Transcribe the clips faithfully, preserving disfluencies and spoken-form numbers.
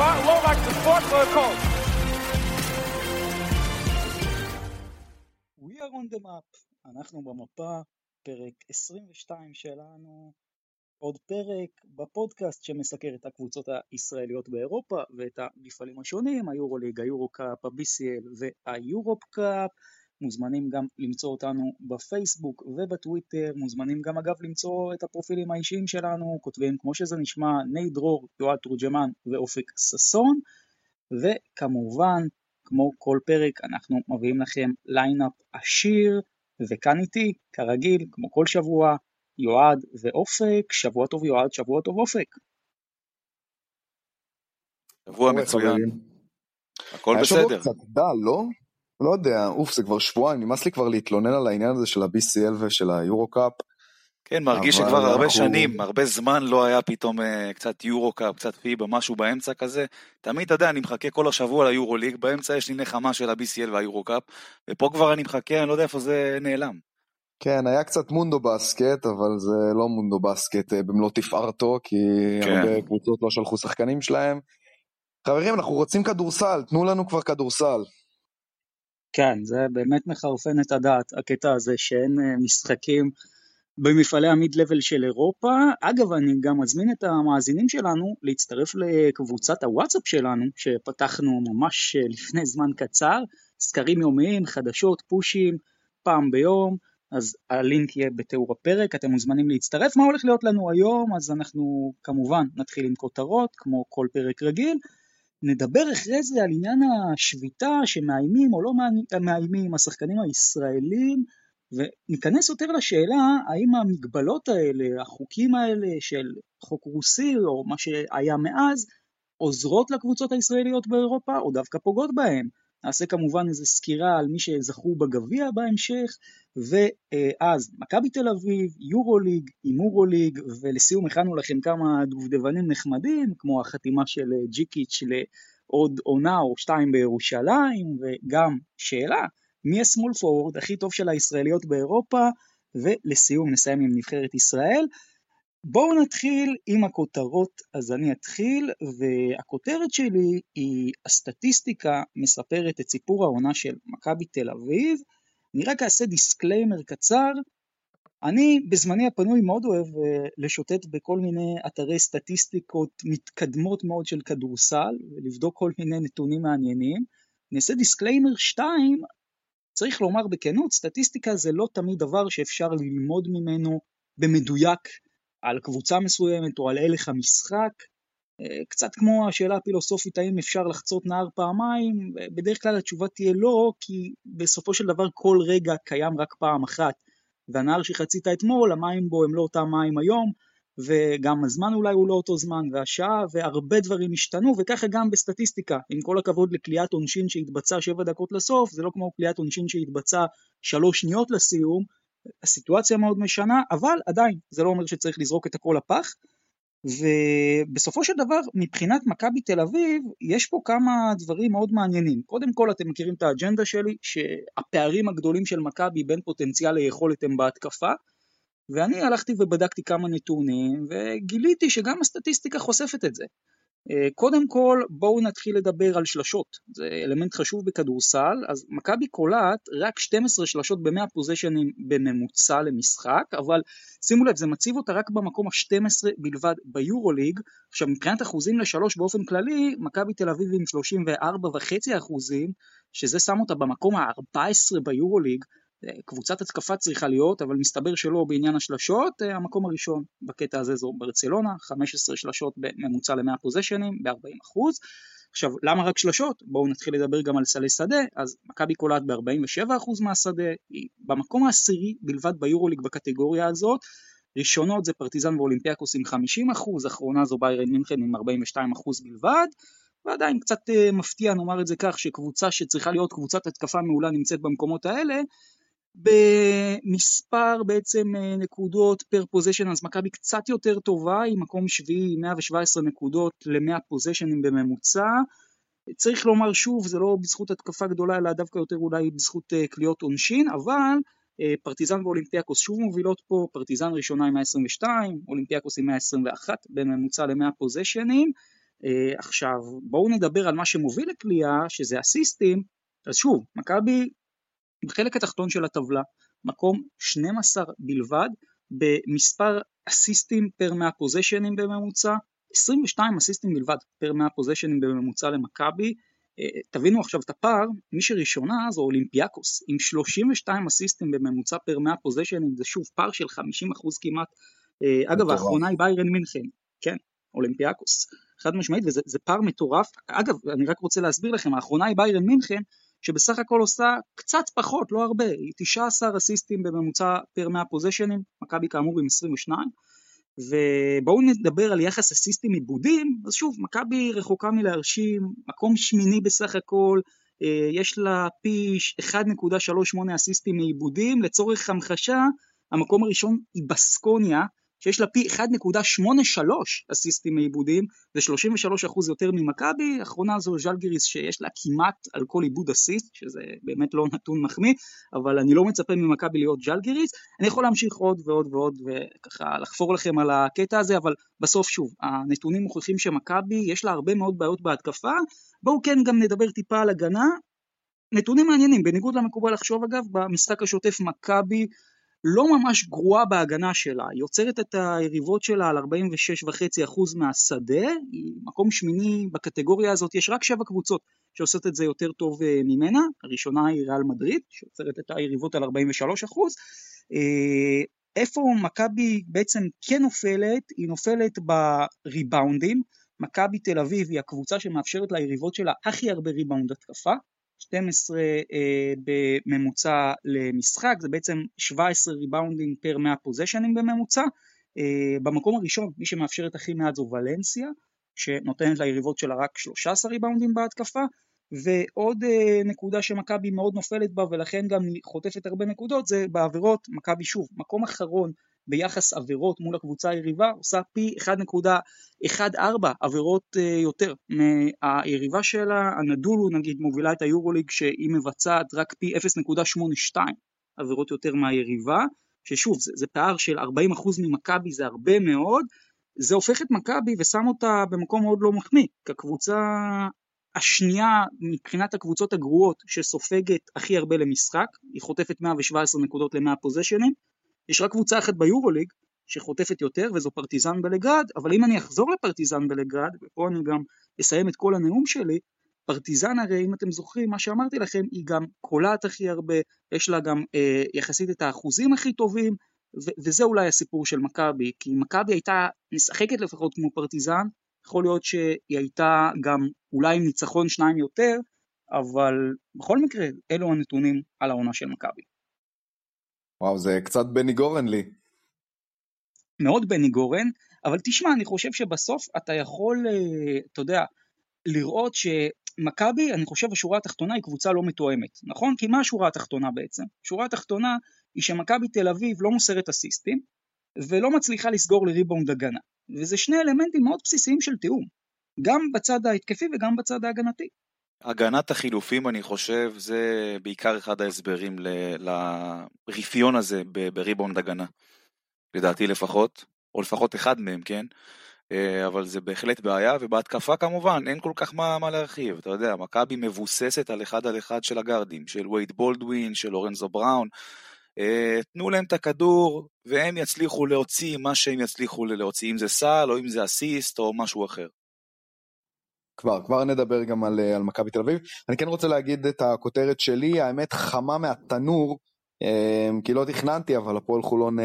Lomax is fought for a coach. We are on the map. אנחנו במפה, פרק עשרים ושתיים שלנו. עוד פרק בפודקאסט שמסקר את הקבוצות הישראליות באירופה ואת המפעלים השונים, היורוליג, היורוקאפ, ה-בי סי אל והיורופקאפ. מוזמנים גם למצוא אותנו בפייסבוק ובטוויטר, מוזמנים גם אגב למצוא את הפרופילים האישיים שלנו, כותבים כמו שזה נשמע, נידרוג, יואל תורג'מן ואופק ששון, וכמובן, כמו כל פרק, אנחנו מביאים לכם ליינאפ עשיר, וכאן איתי, כרגיל, כמו כל שבוע, יועד ואופק, שבוע טוב יועד, שבוע טוב אופק. שבוע מצוין. הכל בסדר. תודה, לא? לא יודע, אוף, זה כבר שבועיים, נמאס לי כבר להתלונן על העניין הזה של ה-בי סי אל ושל היורו-קאפ. כן, מרגיש שכבר הרבה אנחנו... שנים, הרבה זמן לא היה פתאום uh, קצת יורו-קאפ, קצת פיבה, משהו באמצע כזה. תמיד, אתה יודע, אני מחכה כל השבוע ליורו-ליג, באמצע יש לי נחמה של ה-בי סי אל והיורו-קאפ, ופה כבר אני מחכה, אני לא יודע איפה זה נעלם. כן, היה קצת מונדו בסקט, אבל זה לא מונדו בסקט במלוא תפארתו, כי כן. הרבה קבוצות לא שלחו שחקנים שלהם. חברים, אנחנו רוצים כדורסל, תנו לנו כבר כדורסל. כן, זה באמת מחרפן את הדעת, הקטע הזה שאין משחקים במפעלי המיד-לבל של אירופה. אגב, אני גם מזמין את המאזינים שלנו להצטרף לקבוצת הוואטסאפ שלנו, שפתחנו ממש לפני זמן קצר, סקרים יומיים, חדשות, פושים, פעם ביום, אז הלינק יהיה בתיאור הפרק, אתם מוזמנים להצטרף. מה הולך להיות לנו היום? אז אנחנו כמובן נתחיל עם כותרות, כמו כל פרק רגיל, נדבר אחרי זה על עניין השביתה שמאיימים או לא מאיימים השחקנים הישראלים, וניכנס יותר לשאלה האם המגבלות האלה, החוקים האלה של חוק רוסי או מה שהיה מאז, עוזרות לקבוצות הישראליות באירופה או דווקא פוגעות בהן. נעשה כמובן איזו סקירה על מי שזכו בגביע בהמשך, ואז מכבי תל אביב, יורוליג, אימורוליג, ולסיום הכנו לכם כמה דובדבנים נחמדים, כמו החתימה של ג'יקיץ' לעוד עונה או שתיים בירושלים, וגם שאלה, מי הסמול פורוורד הכי טוב של הישראליות באירופה, ולסיום נסיים עם נבחרת ישראל. בואו נתחיל עם הכותרות, אז אני אתחיל, והכותרת שלי היא הסטטיסטיקה מספרת את סיפור העונה של מכבי תל אביב. אני רק אעשה דיסקליימר קצר, אני בזמני הפנוי מאוד אוהב לשוטט בכל מיני אתרי סטטיסטיקות מתקדמות מאוד של כדורסל, ולבדוק כל מיני נתונים מעניינים. אני אעשה דיסקליימר שתיים, צריך לומר בכנות, סטטיסטיקה זה לא תמיד דבר שאפשר ללמוד ממנו במדויק, על קבוצה מסוימת או על הלך המשחק, קצת כמו השאלה הפילוסופית האם אפשר לחצות נהר פעמיים, בדרך כלל התשובה תהיה לא, כי בסופו של דבר כל רגע קיים רק פעם אחת, והנהר שחצית אתמול, המים בו הם לא אותם מים היום, וגם הזמן אולי הוא לא אותו זמן, והשעה, והרבה דברים השתנו, וככה גם בסטטיסטיקה, עם כל הכבוד לקליעת עונשין שהתבצע שבע דקות לסוף, זה לא כמו קליעת עונשין שהתבצע שלוש שניות לסיום, הסיטואציה מאוד משנה, אבל עדיין זה לא אומר שצריך לזרוק את הכל לפח, ובסופו של דבר מבחינת מכבי תל אביב יש פה כמה דברים מאוד מעניינים. קודם כל אתם מכירים את האג'נדה שלי, שהפערים הגדולים של מכבי בין פוטנציאל ליכולת הם בהתקפה, ואני הלכתי ובדקתי כמה נתונים, וגיליתי שגם הסטטיסטיקה חושפת את זה. קודם כל בואו נתחיל לדבר על שלשות, זה אלמנט חשוב בכדורסל, אז מכבי קולעת רק שתים עשרה שלשות ב-מאה פוזיישנים בממוצע למשחק, אבל שימו לב זה מציב אותה רק במקום ה-שתים עשרה בלבד ביורוליג. עכשיו מבחינת אחוזים לשלוש באופן כללי, מכבי תל אביב עם שלושים וארבע נקודה חמש אחוזים, שזה שם אותה במקום ה-ארבע עשרה ביורוליג, קבוצת התקפה צריכה להיות, אבל מסתבר שלא בעניין השלשות, המקום הראשון בקטע הזה זו ברצלונה, חמש עשרה שלשות בממוצע ל-מאה פוזיישנים, ב-ארבעים אחוז. עכשיו, למה רק שלשות? בואו נתחיל לדבר גם על סלי שדה, אז מכבי קולעת ב-ארבעים ושבע אחוז מהשדה, היא במקום העשירי בלבד ביורוליג בקטגוריה הזאת, ראשונות זה פרטיזן ואולימפיאקוס עם חמישים אחוז, אחרונה זו ביירן מינכן עם ארבעים ושתיים אחוז בלבד, ועדיין קצת מפתיע, נאמר את זה כך, שקבוצה שצריכה להיות קבוצת התקפה מעולה נמצאת במקומות האלה, במספר בעצם נקודות פר פוזיישן, אז מכבי קצת יותר טובה, היא מקום שביעי, מאה ושבע עשרה נקודות ל-מאה פוזיישנים בממוצע. צריך לומר שוב, זה לא בזכות התקפה גדולה, אלא דווקא יותר אולי בזכות קליעות עונשין, אבל פרטיזן ואולימפיאקוס שוב מובילות פה, פרטיזן ראשונה עם מאה עשרים ושתיים, אולימפיאקוס עם מאה עשרים ואחת בממוצע ל-מאה פוזיישנים, עכשיו בואו נדבר על מה שמוביל לקליעה, שזה אסיסטים. אז שוב, מכבי בחלק התחתון של הטבלה, מקום שנים עשר בלבד במספר אסיסטים פר מאה פוזיישנים בממוצע, עשרים ושתיים אסיסטים בלבד פר מאה פוזיישנים בממוצע למכבי. תבינו עכשיו את הפער, מי שראשונה זו אולימפיאקוס, עם שלושים ושתיים אסיסטים בממוצע פר מאה פוזיישנים, זה שוב פער של חמישים אחוז כמעט, אגב האחרונה היא ביירן מינכן, כן, אולימפיאקוס, חד משמעית, וזה זה פער מטורף. אגב, אני רק רוצה להסביר לכם, האחרונה היא ביירן מינכן, שבסך הכל עושה קצת פחות, לא הרבה, היא תשעה עשר אסיסטים בממוצע פר מאה פוזיישנים, מכבי כאמור עם עשרים ושתיים, ובואו נדבר על יחס אסיסטים עיבודים. אז שוב, מכבי רחוקה מלהרשים, מקום שמיני בסך הכל, יש לה פי אחד נקודה שלושים ושמונה אסיסטים מעיבודים, לצורך המחשה, המקום הראשון היא בסקוניה, שיש לה פי אחד נקודה שמונים ושלוש אסיסטים מעיבודים, זה שלושים ושלושה אחוז יותר ממכבי. האחרונה זו ז'לגיריס שיש לה כמעט על כל עיבוד אסיסט, שזה באמת לא נתון מחמיא, אבל אני לא מצפה ממכבי להיות ז'לגיריס. אני יכול להמשיך עוד ועוד ועוד וככה לחפור לכם על הקטע הזה, אבל בסוף שוב, הנתונים מוכיחים שמכבי יש לה הרבה מאוד בעיות בהתקפה. בואו כן גם נדבר טיפה על הגנה, נתונים מעניינים, בניגוד למקובל לחשוב אגב, במשחק השוטף מכבי לא ממש גרועה בהגנה שלה, היא יוצרת את היריבות שלה על ארבעים ושש נקודה חמש אחוז מהשדה, היא מקום שמיני בקטגוריה הזאת, יש רק שבע קבוצות שעושות את זה יותר טוב ממנה, הראשונה היא ריאל מדריד, שיוצרת את היריבות על ארבעים ושלוש אחוז, איפה מכבי בעצם כן נופלת, היא נופלת בריבאונדים, מכבי תל אביב היא הקבוצה שמאפשרת ליריבות שלה הכי הרבה ריבאונד התקפה, שתים עשרה אה, בממוצע למשחק, זה בעצם שבע עשרה ריבאונדים פר מאה פוזיישנים בממוצע. אה, במקום הראשון, מי שמאפשרת הכי מעט זו ולנסיה, שנותנת ליריבות שלה רק שלושה עשר ריבאונדים בהתקפה, ועוד אה, נקודה שמכבי מאוד נופלת בה, ולכן גם חוטפת הרבה נקודות, זה בעבירות, מכבי שוב, מקום אחרון ביחס עבירות מול הקבוצה היריבה, עושה פי אחד נקודה אחת ארבע עבירות יותר מהיריבה שלה. אנדולו נגיד מובילה את היורוליג שהיא מבצעת רק פי אפס נקודה שמונים ושתיים עבירות יותר מהיריבה, ששוב זה, זה פער של ארבעים אחוז ממכבי, זה הרבה מאוד, זה הופך את מכבי ושם אותה במקום מאוד לא מחמיא, כקבוצה השנייה מבחינת הקבוצות הגרועות שסופגת הכי הרבה למשחק, היא חוטפת מאה ושבע עשרה נקודות ל-מאה פוזיישנים, יש רק קבוצה אחת ביורוליג שחוטפת יותר, וזו פרטיזן בלגרד. אבל אם אני אחזור לפרטיזן בלגרד, ופה אני גם אסיים את כל הנאום שלי, פרטיזן הרי, אם אתם זוכרים מה שאמרתי לכם, היא גם קולעת הכי הרבה, יש לה גם אה, יחסית את האחוזים הכי טובים, ו- וזה אולי הסיפור של מכבי, כי מכבי הייתה משחקת לפחות כמו פרטיזן, יכול להיות שהיא הייתה גם אולי עם ניצחון שניים יותר, אבל בכל מקרה אלו הנתונים על העונה של מכבי. וואו, זה קצת בני גורן לי. מאוד בני גורן, אבל תשמע, אני חושב שבסוף אתה יכול, אתה יודע, לראות שמכבי, אני חושב השורה התחתונה היא קבוצה לא מתואמת, נכון? כי מה השורה התחתונה בעצם? השורה התחתונה היא שמכבי תל אביב לא מוסרת אסיסטים, ולא מצליחה לסגור לריבאונד הגנה. וזה שני אלמנטים מאוד בסיסיים של תיאום, גם בצד ההתקפי וגם בצד ההגנתי. הגנת החילופים, אני חושב, זה בעיקר אחד ההסברים לרפיון הזה בריבאונד הגנה, לדעתי לפחות, או לפחות אחד מהם, כן? אבל זה בהחלט בעיה, ובהתקפה כמובן, אין כל כך מה, מה להרחיב, אתה יודע, מכבי מבוססת על אחד על אחד של הגרדים, של ווייט בולדווין, של לורנזו בראון, תנו להם את הכדור, והם יצליחו להוציא מה שהם יצליחו להוציא, אם זה סל, או אם זה אסיסט, או משהו אחר. כבר, כבר נדבר גם על, על מכבי תל אביב. אני כן רוצה להגיד את הכותרת שלי, האמת חמה מהתנור, כי לא תכננתי, אבל הפועל חולון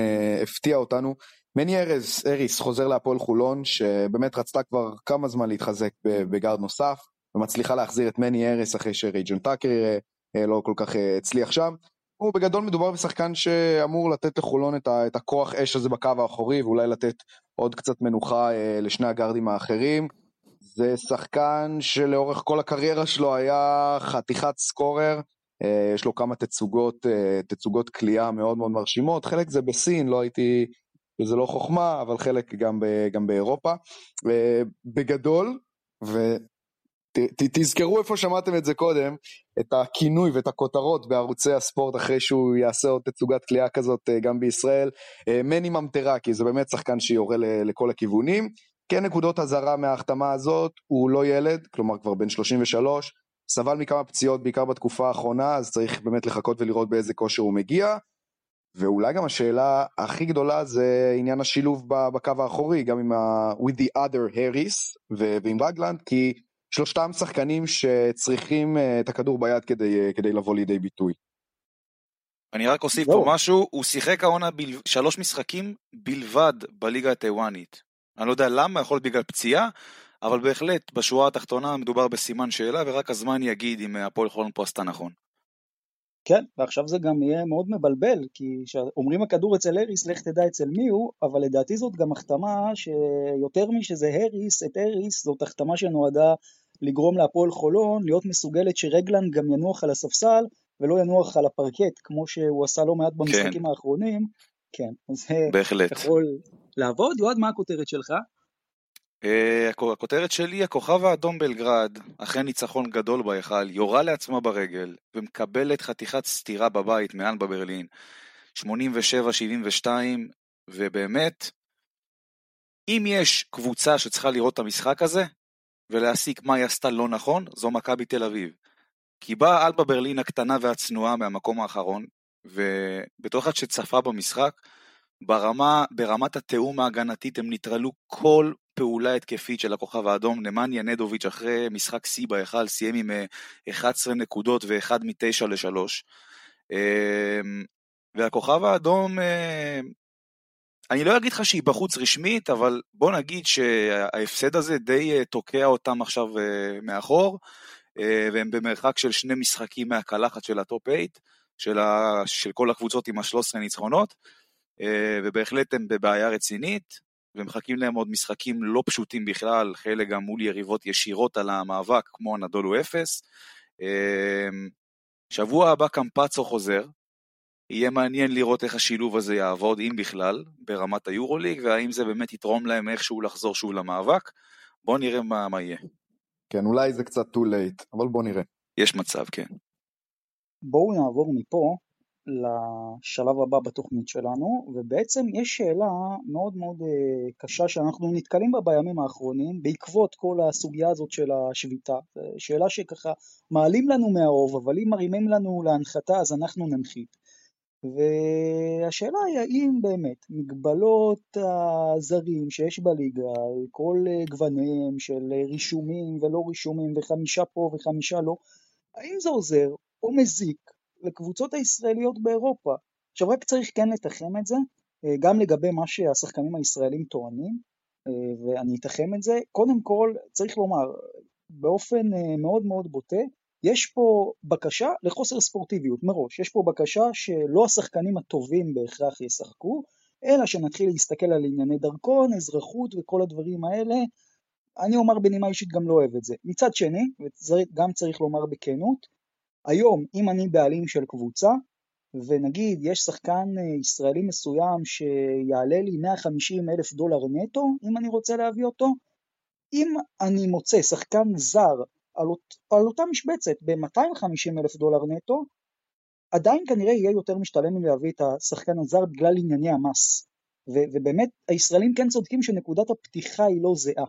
הפתיע אותנו. מני ארז, אריס חוזר להפועל חולון, שבאמת רצתה כבר כמה זמן להתחזק בגארד נוסף, ומצליחה להחזיר את מני ארז אחרי שרייג'ון טאקר לא כל כך הצליח שם. הוא בגדול מדובר בשחקן שאמור לתת לחולון את, ה, את הכוח אש הזה בקו האחורי, ואולי לתת עוד קצת מנוחה לשני הגארדים האחרים. זה שחקן שלאורך כל הקריירה שלו היה חתיכת סקורר, יש לו כמה תצוגות, תצוגות כלייה מאוד מאוד מרשימות, חלק זה בסין, לא הייתי, זה לא חוכמה, אבל חלק גם, גם באירופה, בגדול, ותזכרו איפה שמעתם את זה קודם, את הכינוי ואת הכותרות בערוצי הספורט, אחרי שהוא יעשה עוד תצוגת כלייה כזאת גם בישראל, מני ממטרה, כי זה באמת שחקן שיורה לכל הכיוונים, כן נקודות הזרה מההחתמה הזאת, הוא לא ילד, כלומר כבר בן שלושים ושלוש, סבל מכמה פציעות בעיקר בתקופה האחרונה, אז צריך באמת לחכות ולראות באיזה כושר הוא מגיע, ואולי גם השאלה הכי גדולה זה עניין השילוב בקו האחורי, גם עם ה- with the other Harris ו- ועם רגלנד, כי שלושתם שחקנים שצריכים את הכדור ביד כדי, כדי לבוא לידי ביטוי. אני רק אוסיף פה משהו, הוא שיחק העונה שלוש משחקים בלבד בליגה הטיוואנית. אני לא יודע למה, יכול להיות בגלל פציעה, אבל בהחלט בשורה התחתונה מדובר בסימן שאלה, ורק הזמן יגיד אם הפועל חולון פה עשתה נכון. כן, ועכשיו זה גם יהיה מאוד מבלבל, כי שאומרים הכדור אצל הריס, לך תדע אצל מי הוא, אבל לדעתי זאת גם החתמה שיותר משזה הריס, את הריס, זאת החתמה שנועדה לגרום להפועל חולון, להיות מסוגלת שרגלן גם ינוח על הספסל, ולא ינוח על הפרקט, כמו שהוא עשה לא מעט במשחקים כן. האחרונים, כן, זה בהחלט. יכול לעבוד. יועד, מה הכותרת שלך? Uh, הכותרת שלי, הכוכב האדום בלגרד, אחרי ניצחון גדול בהיכל, יורה לעצמה ברגל, ומקבלת חתיכת סתירה בבית, מען בברלין, שמונים ושבע שבעים ושתיים, ובאמת, אם יש קבוצה שצריכה לראות את המשחק הזה, ולהסיק מה היא עשתה לא נכון, זו מכבי תל אביב. כי באה אלבה ברלין הקטנה והצנועה מהמקום האחרון, ובתוך עד שצפה במשחק, ברמה, ברמת התאום ההגנתית הם נטרלו כל פעולה התקפית של הכוכב האדום. נמניה נדוביץ' אחרי משחק סי בהיכל סיים עם אחת עשרה נקודות ואחד מתשע לשלוש, והכוכב האדום, אני לא אגיד לך שהיא בחוץ רשמית, אבל בוא נגיד שההפסד הזה די תוקע אותם עכשיו מאחור, והם במרחק של שני משחקים מהקלחת של הטופ אייט, של, ה... של כל הקבוצות עם ה-שלוש עשרה ניצחונות, ובהחלט הם בבעיה רצינית, ומחכים להם עוד משחקים לא פשוטים בכלל, חלק גם מול יריבות ישירות על המאבק, כמו אנדולו אפס. שבוע הבא קמפצו חוזר, יהיה מעניין לראות איך השילוב הזה יעבוד, אם בכלל, ברמת היורוליג, והאם זה באמת יתרום להם איכשהו לחזור שוב למאבק. בואו נראה מה, מה יהיה. כן, אולי זה קצת too late, אבל בואו נראה. יש מצב, כן. בואו נעבור מפה לשלב הבא בתוכנית שלנו, ובעצם יש שאלה מאוד מאוד קשה שאנחנו נתקלים בה בימים האחרונים, בעקבות כל הסוגיה הזאת של השביתה. שאלה שככה מעלים לנו מהאוב, אבל אם מרימים לנו להנחתה, אז אנחנו ננחית. והשאלה היא האם באמת מגבלות הזרים שיש בליגה, כל גוונים של רישומים ולא רישומים וחמישה פה וחמישה לא, האם זה עוזר או מזיק לקבוצות הישראליות באירופה? עכשיו רק צריך כן לתחם את זה, גם לגבי מה שהשחקנים הישראלים טוענים, ואני אתחם את זה. קודם כל צריך לומר באופן מאוד מאוד בוטה, יש פה בקשה לחוסר ספורטיביות מראש, יש פה בקשה שלא השחקנים הטובים בהכרח ישחקו, אלא שנתחיל להסתכל על ענייני דרכון, אזרחות וכל הדברים האלה. אני אומר בנימה אישית גם לא אוהב את זה. מצד שני, וגם צריך לומר בכנות, היום אם אני בעלים של קבוצה, ונגיד יש שחקן ישראלי מסוים שיעלה לי מאה וחמישים אלף דולר נטו, אם אני רוצה להביא אותו, אם אני מוצא שחקן זר, על, אות, על אותה משבצת ב-מאתיים וחמישים אלף דולר נטו, עדיין כנראה יהיה יותר משתלם להביא את השחקן הזר בגלל ענייני המס, ו- ובאמת הישראלים כן צודקים שנקודת הפתיחה היא לא זהה,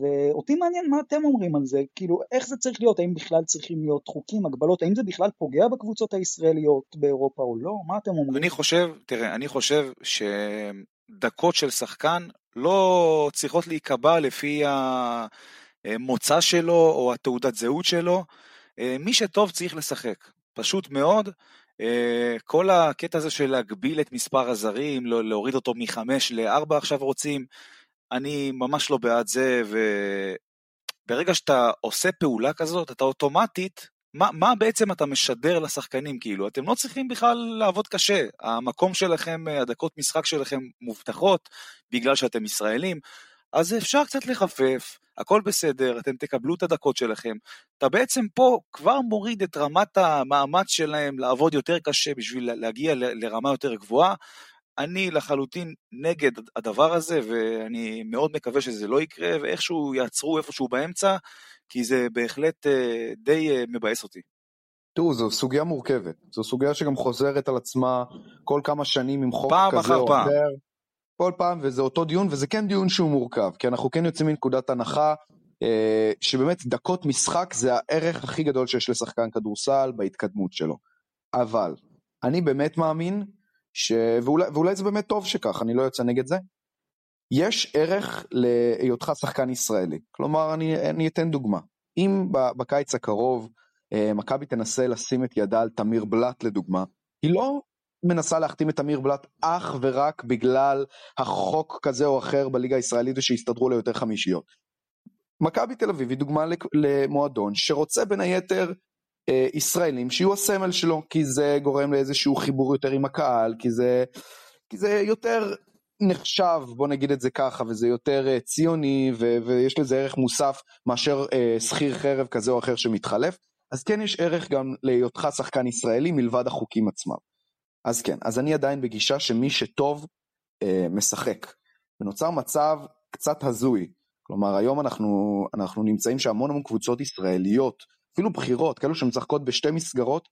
ואותי מעניין מה אתם אומרים על זה, כאילו איך זה צריך להיות, האם בכלל צריכים להיות חוקים, הגבלות, האם זה בכלל פוגע בקבוצות הישראליות באירופה או לא, מה אתם אומרים? אני חושב, תראה, אני חושב שדקות של שחקן לא צריכות להיקבע לפי ה... מוצא שלו או התעודת זהות שלו, מי שטוב צריך לשחק, פשוט מאוד. כל הקטע הזה של להגביל את מספר הזרים, להוריד אותו מחמש לארבע עכשיו רוצים, אני ממש לא בעד זה, וברגע שאתה עושה פעולה כזאת, אתה אוטומטית, מה, מה בעצם אתה משדר לשחקנים, כאילו, אתם לא צריכים בכלל לעבוד קשה, המקום שלכם, הדקות משחק שלכם מובטחות, בגלל שאתם ישראלים, אז אפשר קצת לחפף, הכל בסדר, אתם תקבלו את הדקות שלכם. אתה בעצם פה כבר מוריד את רמת המאמץ שלהם לעבוד יותר קשה בשביל להגיע לרמה יותר גבוהה. אני לחלוטין נגד הדבר הזה, ואני מאוד מקווה שזה לא יקרה, ואיכשהו יעצרו איפשהו באמצע, כי זה בהחלט די מבאס אותי. תראו, זו סוגיה מורכבת. זו סוגיה שגם חוזרת על עצמה כל כמה שנים עם חוק כזה או אחר. כל פעם, וזה אותו דיון, וזה כן דיון שהוא מורכב, כי אנחנו כן יוצאים מנקודת הנחה, שבאמת דקות משחק זה הערך הכי גדול שיש לשחקן כדורסל בהתקדמות שלו. אבל אני באמת מאמין, ש... ואולי, ואולי זה באמת טוב שכך, אני לא יוצא נגד זה, יש ערך להיותך שחקן ישראלי. כלומר, אני, אני אתן דוגמה. אם בקיץ הקרוב, מכבי תנסה לשים את ידה על תמיר בלט לדוגמה, היא לא מנסה להחתים את תמיר בלט אך ורק בגלל החוק כזה או אחר בליגה הישראלית שהסתדרו ליותר חמישיות. מכבי תל אביב היא דוגמה למועדון שרוצה בין היתר ישראלים שיהיו הסמל שלו, כי זה גורם לאיזשהו חיבור יותר עם הקהל, כי זה, כי זה יותר נחשב, בוא נגיד את זה ככה, וזה יותר ציוני, ו- ויש לזה ערך מוסף מאשר שכיר חרב כזה או אחר שמתחלף. אז כן יש ערך גם להיותך שחקן ישראלי מלבד החוקים עצמם. אז כן, אז אני עדיין בגישה שמי שטוב אה, משחק. ונוצר מצב קצת הזוי. כלומר, היום אנחנו, אנחנו נמצאים שהמון המון קבוצות ישראליות, אפילו בחירות, כאלו שמצחקות בשתי מסגרות,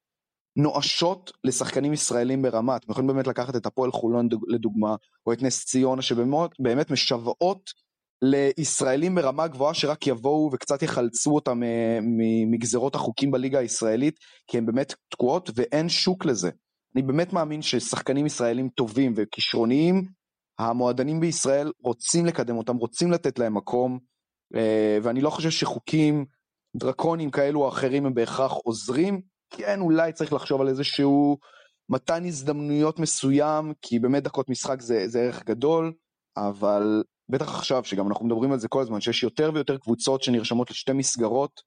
נואשות לשחקנים ישראלים ברמת. אנחנו יכולים באמת לקחת את הפועל חולון לדוגמה, או את נס ציונה, שבאמת משוואות לישראלים ברמה גבוהה, שרק יבואו וקצת יחלצו אותם מגזרות החוקים בליגה הישראלית, כי הן באמת תקועות ואין שוק לזה. אני באמת מאמין ששחקנים ישראלים טובים וכישרוניים, המועדנים בישראל רוצים לקדם אותם, רוצים לתת להם מקום, ואני לא חושב שחוקים דרקונים כאלו או אחרים הם בהכרח עוזרים. כן, אולי צריך לחשוב על איזשהו מתן הזדמנויות מסוים, כי באמת דקות משחק זה, זה ערך גדול, אבל בטח עכשיו שגם אנחנו מדברים על זה כל הזמן, שיש יותר ויותר קבוצות שנרשמות לשתי מסגרות,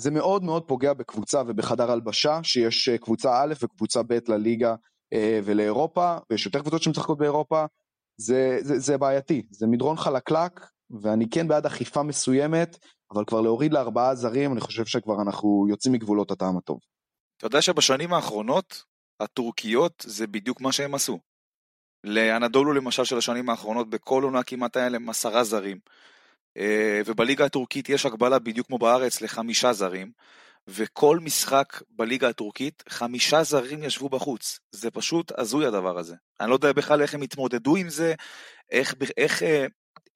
זה מאוד מאוד פוגע בקבוצה ובחדר הלבשה, שיש קבוצה א' וקבוצה ב' לליגה ולאירופה, ויש יותר קבוצות שמשחקות באירופה, זה, זה, זה בעייתי, זה מדרון חלקלק, ואני כן בעד אכיפה מסוימת, אבל כבר להוריד לארבעה זרים, אני חושב שכבר אנחנו יוצאים מגבולות הטעם הטוב. אתה יודע שבשנים האחרונות, הטורקיות זה בדיוק מה שהם עשו. לאנדולו למשל של השנים האחרונות, בכל עונה כמעט היה להם עשרה זרים. ובליגה הטורקית יש הגבלה בדיוק כמו בארץ לחמישה זרים, וכל משחק בליגה הטורקית, חמישה זרים ישבו בחוץ. זה פשוט הזוי הדבר הזה. אני לא יודע בכלל איך הם התמודדו עם זה, איך... איך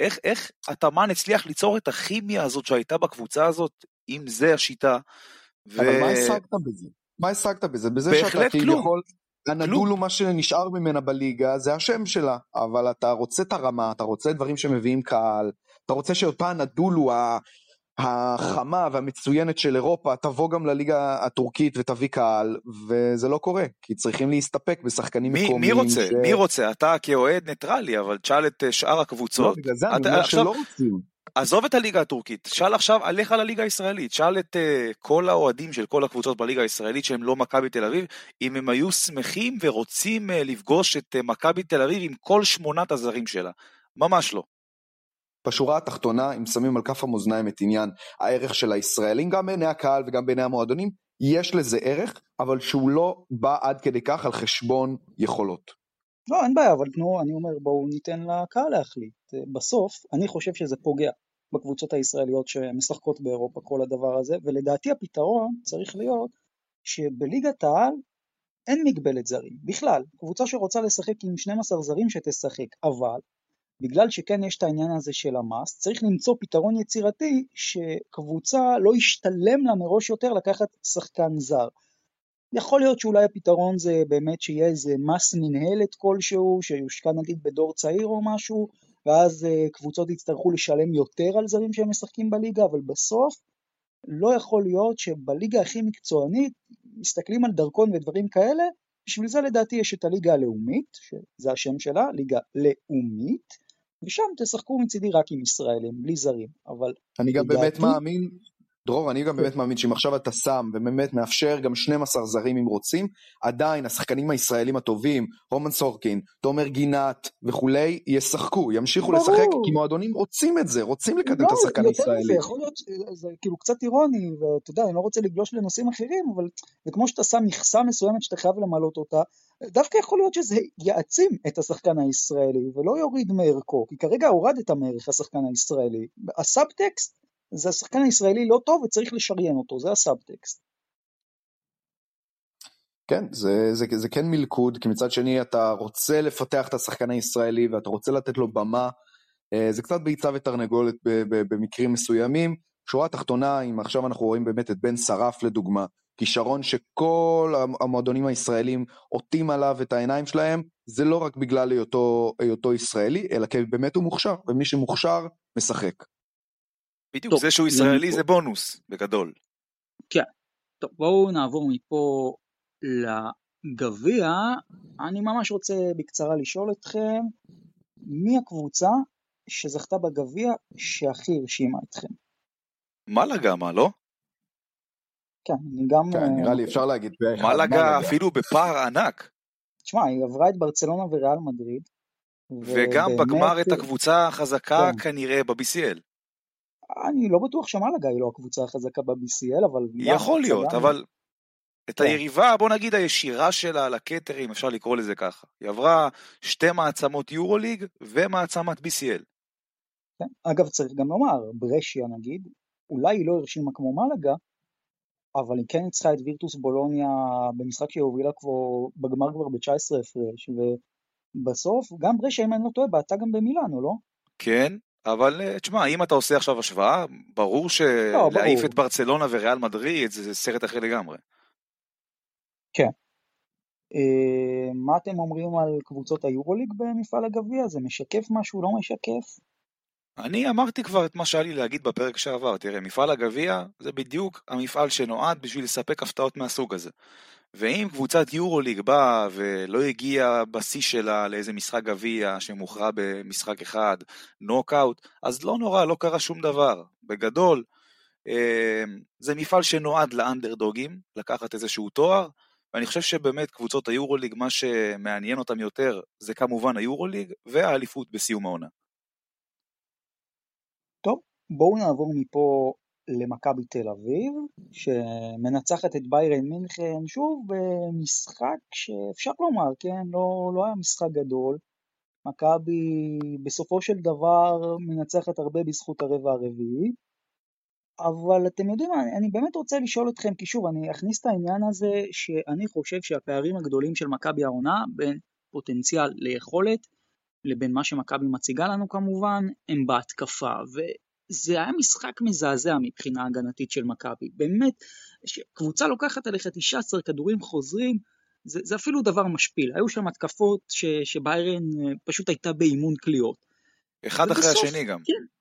איך, איך התאמן הצליח ליצור את הכימיה הזאת שהייתה בקבוצה הזאת, אם זה השיטה. אבל ו... מה השגת בזה? מה השגת בזה? בזה שאתה יכול, הנדולו מה שנשאר ממנה בליגה, זה השם שלה, אבל אתה רוצה את הרמה, אתה רוצה דברים שמביאים קהל, אתה רוצה שאותה הנדולו החמה והמצוינת של אירופה, תבוא גם לליגה הטורקית ותביא קהל, וזה לא קורה, כי צריכים להסתפק בשחקנים מי, מקומיים. מי רוצה? ש... מי רוצה? אתה כאוהד ניטרלי, אבל תשאל את שאר הקבוצות. לא, בגלל זה, אני אומר שלא רוצים. עזוב את הליגה הטורקית, שאל עכשיו עליך לליגה הישראלית, שאל את uh, כל האוהדים של כל הקבוצות בליגה הישראלית, שהם לא מכבי תל אביב, אם הם היו שמחים ורוצים uh, לפגוש את uh, מכבי תל אביב עם כל שמונת הזרים שלה. ממש לא. בשורה התחתונה, אם שמים על כף המאזניים את עניין הערך של הישראלים, גם בעיני הקהל וגם בעיני המועדונים, יש לזה ערך, אבל שהוא לא בא עד כדי כך על חשבון יכולות. לא, אין בעיה, אבל תנו, אני אומר, בואו ניתן לקהל להחליט. בסוף, אני חושב שזה פוגע בקבוצות הישראליות שמשחקות באירופה, כל הדבר הזה, ולדעתי הפתרון צריך להיות שבליגת העל אין מגבלת זרים. בכלל, קבוצה שרוצה לשחק עם שנים עשר זרים שתשחק, אבל בגלל שכן יש את העניין הזה של המס, צריך למצוא פתרון יצירתי שקבוצה לא ישתלם לה מראש יותר לקחת שחקן זר. יכול להיות שאולי הפתרון זה באמת שיהיה איזה מס מנהלת כלשהו, שיושקע נגיד בדור צעיר או משהו, ואז קבוצות יצטרכו לשלם יותר על זרים שהם משחקים בליגה, אבל בסוף לא יכול להיות שבליגה הכי מקצוענית, מסתכלים על דרכון ודברים כאלה, בשביל זה לדעתי יש את הליגה הלאומית, שזה השם שלה, ליגה לאומית, ושם תשחקו מצידי רק עם ישראלים, בלי זרים, אבל... אני גם באמת מאמין, דרור, אני גם באמת מאמין שאם עכשיו אתה שם, ובאמת מאפשר גם שנים עשר זרים אם רוצים, עדיין השחקנים הישראלים הטובים, רומן סורקין, תומר גינת וכולי, ישחקו, ימשיכו לשחק, כי מועדונים רוצים את זה, רוצים לקדם את השחקן הישראלי. יכול להיות, זה כאילו קצת אירוני, ואתה יודע, אני לא רוצה לגלוש לנושאים אחרים, אבל זה כמו שאתה שם מכסה מסוימת שאתה חייב למלות אותה, דווקא יכול להיות שזה יעצים את השחקן הישראלי, ולא יוריד מערכו, כי כרגע הורדת מערך השחקן הישראלי. הסאבטקסט, זה השחקן הישראלי לא טוב, וצריך לשריין אותו, זה הסאבטקסט. כן, זה, זה, זה כן מלכוד, כי מצד שני אתה רוצה לפתח את השחקן הישראלי, ואתה רוצה לתת לו במה, זה קצת ביצה ותרנגולת במקרים מסוימים. שורה תחתונה, אם עכשיו אנחנו רואים באמת את בן שרף לדוגמה, כישרון שכל המועדונים הישראלים עוטים עליו את העיניים שלהם, זה לא רק בגלל היותו, היותו ישראלי, אלא כי באמת הוא מוכשר, ומי שמוכשר משחק. בדיוק, זה שהוא ישראלי זה בונוס, בגדול. כן, טוב, בואו נעבור מפה לגביע. אני ממש רוצה בקצרה לשאול אתכם, מי הקבוצה שזכתה בגביע שהכי הרשימה אתכם? מלאגה, מה לא? כן, אני גם... כן, נראה לי אפשר להגיד... מלאגה אפילו בפער ענק. תשמע, היא עברה את ברצלונה וריאל מדריד. וגם בגמר את הקבוצה החזקה כנראה ב-בי סי אל. אני לא בטוח שמלאגה היא לא הקבוצה החזקה ב-בי סי אל, אבל... יכול להיות, אבל... את היריבה, בוא נגיד הישירה שלה על הקטר, אם אפשר לקרוא לזה ככה. היא עברה שתי מעצמות יורוליג ומעצמת בי סי אל. אגב, צריך גם לומר, ברשיה נגיד, אולי היא לא הרשימה כמו מלאגה, אבל היא כן ניצחה את וירטוס בולוניה במשחק שהובילה בגמר כבר ב-תשע עשרה הפרש, ובסוף גם ברשיה, אם אני לא טועה, בעטה גם במילאנו, לא? כן, אבל תשמע, אם אתה עושה עכשיו השוואה, ברור שלהעיף את ברצלונה וריאל מדריד, זה סרט אחר לגמרי. כן. מה אתם אומרים על קבוצות היורוליג במפעל הגביע? זה משקף משהו, לא משקף? אני אמרתי כבר את מה שהיה לי להגיד בפרק שעבר. תראה, מפעל הגביע זה בדיוק המפעל שנועד בשביל לספק הפתעות מהסוג הזה. ואם קבוצת יורוליג באה ולא הגיעה בשיא שלה לאיזה משחק גביע שמוכרע במשחק אחד, נוקאוט, אז לא נורא, לא קרה שום דבר. בגדול, זה מפעל שנועד לאנדרדוגים, לקחת איזשהו תואר, ואני חושב שבאמת קבוצות היורוליג, מה שמעניין אותם יותר, זה כמובן היורוליג והאליפות בסיום העונה. טוב, בואו נעבור מפה למכבי תל אביב, שמנצחת את ביירן מינכן, שוב במשחק שאפשר לומר, כן, לא, לא היה משחק גדול, מכבי בסופו של דבר מנצחת הרבה בזכות הרבע הרביעי, אבל אתם יודעים, אני, אני באמת רוצה לשאול אתכם, כי שוב, אני אכניס את העניין הזה, שאני חושב שהפערים הגדולים של מכבי העונה, בין פוטנציאל ליכולת, לבין מה שמכבי מציגה לנו כמובן, הם בהתקפה, וזה היה משחק מזעזע מבחינה הגנתית של מכבי, באמת, קבוצה לוקחת עליך תשעה עשר כדורים חוזרים, זה, זה אפילו דבר משפיל, היו שם התקפות ש, שביירן פשוט הייתה באימון קליעות. אחד ובסוף, אחרי השני גם. כן.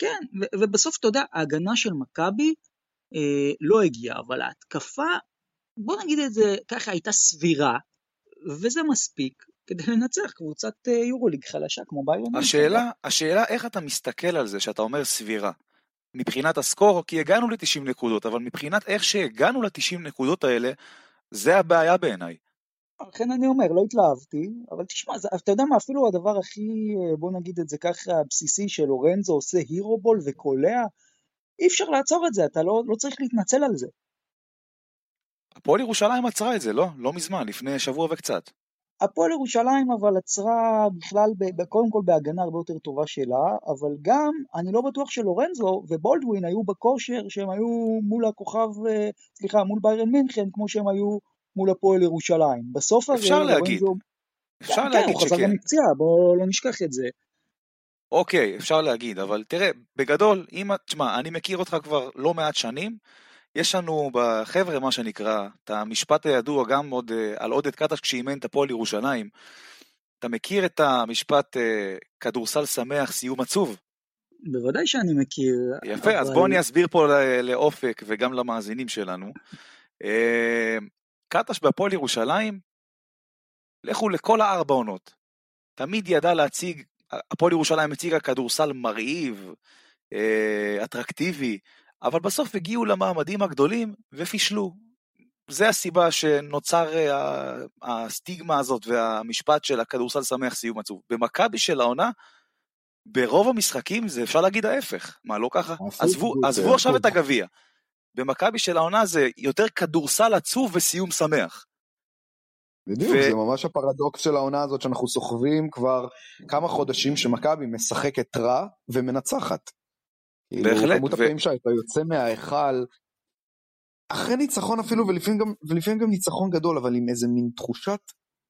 כן, ו- ובסוף אתה יודע, ההגנה של מכבי אה, לא הגיעה, אבל ההתקפה, בוא נגיד את זה ככה, הייתה סבירה, וזה מספיק כדי לנצח קבוצת אה, יורוליג חלשה כמו ביירן. השאלה, השאלה איך אתה מסתכל על זה שאתה אומר סבירה, מבחינת הסקור, כי הגענו ל-תשעים נקודות, אבל מבחינת איך שהגענו ל-תשעים נקודות האלה, זה הבעיה בעיניי. לכן אני אומר, לא התלהבתי, אבל תשמע, אתה יודע מה, אפילו הדבר הכי, בוא נגיד את זה ככה, הבסיסי של לורנזו עושה הירובול וקולע, אי אפשר לעצור את זה, אתה לא, לא צריך להתנצל על זה. הפועל ירושלים עצרה את זה, לא? לא מזמן, לפני שבוע וקצת. הפועל ירושלים אבל עצרה בכלל, קודם כל בהגנה הרבה יותר טובה שלה, אבל גם, אני לא בטוח שלורנזו ובולדווין היו בקושר, שהם היו מול הכוכב, סליחה, מול ביירן מינכן, כמו שהם היו, מול הפועל ירושלים. בסוף הזה... אפשר להגיד. אפשר להגיד שכן. הוא חזר למקצוע, בואו לא נשכח את זה. אוקיי, אפשר להגיד, אבל תראה, בגדול, אם... תשמע, אני מכיר אותך כבר לא מעט שנים, יש לנו בחבר'ה, מה שנקרא, את המשפט הידוע גם עוד על עודד קטש כשאימן את הפועל ירושלים, אתה מכיר את המשפט כדורסל שמח, סיום עצוב? בוודאי שאני מכיר. יפה, אבל... אז בואו אני אסביר פה לאופק וגם למאזינים שלנו. קטש בהפועל ירושלים, לכו לכל הארבע עונות, תמיד ידע להציג, הפועל ירושלים הציגה כדורסל מרהיב, אטרקטיבי, אבל בסוף הגיעו למעמדים הגדולים ופישלו. זה הסיבה שנוצר הסטיגמה הזאת והמשפט של הכדורסל שמח סיום עצוב. במכבי של העונה, ברוב המשחקים זה אפשר להגיד ההפך, מה לא ככה? עזבו עכשיו את הגביע. במכבי של העונה זה יותר כדורסל עצוב וסיום שמח. בדיוק, ו... זה ממש הפרדוקס של העונה הזאת שאנחנו סוחבים כבר כמה חודשים שמכבי משחקת רע ומנצחת. בהחלט. כמות ו... הפעמים שהייתה יוצא מההיכל, אחרי ניצחון אפילו, ולפעמים גם, ולפעמים גם ניצחון גדול, אבל עם איזה מין תחושת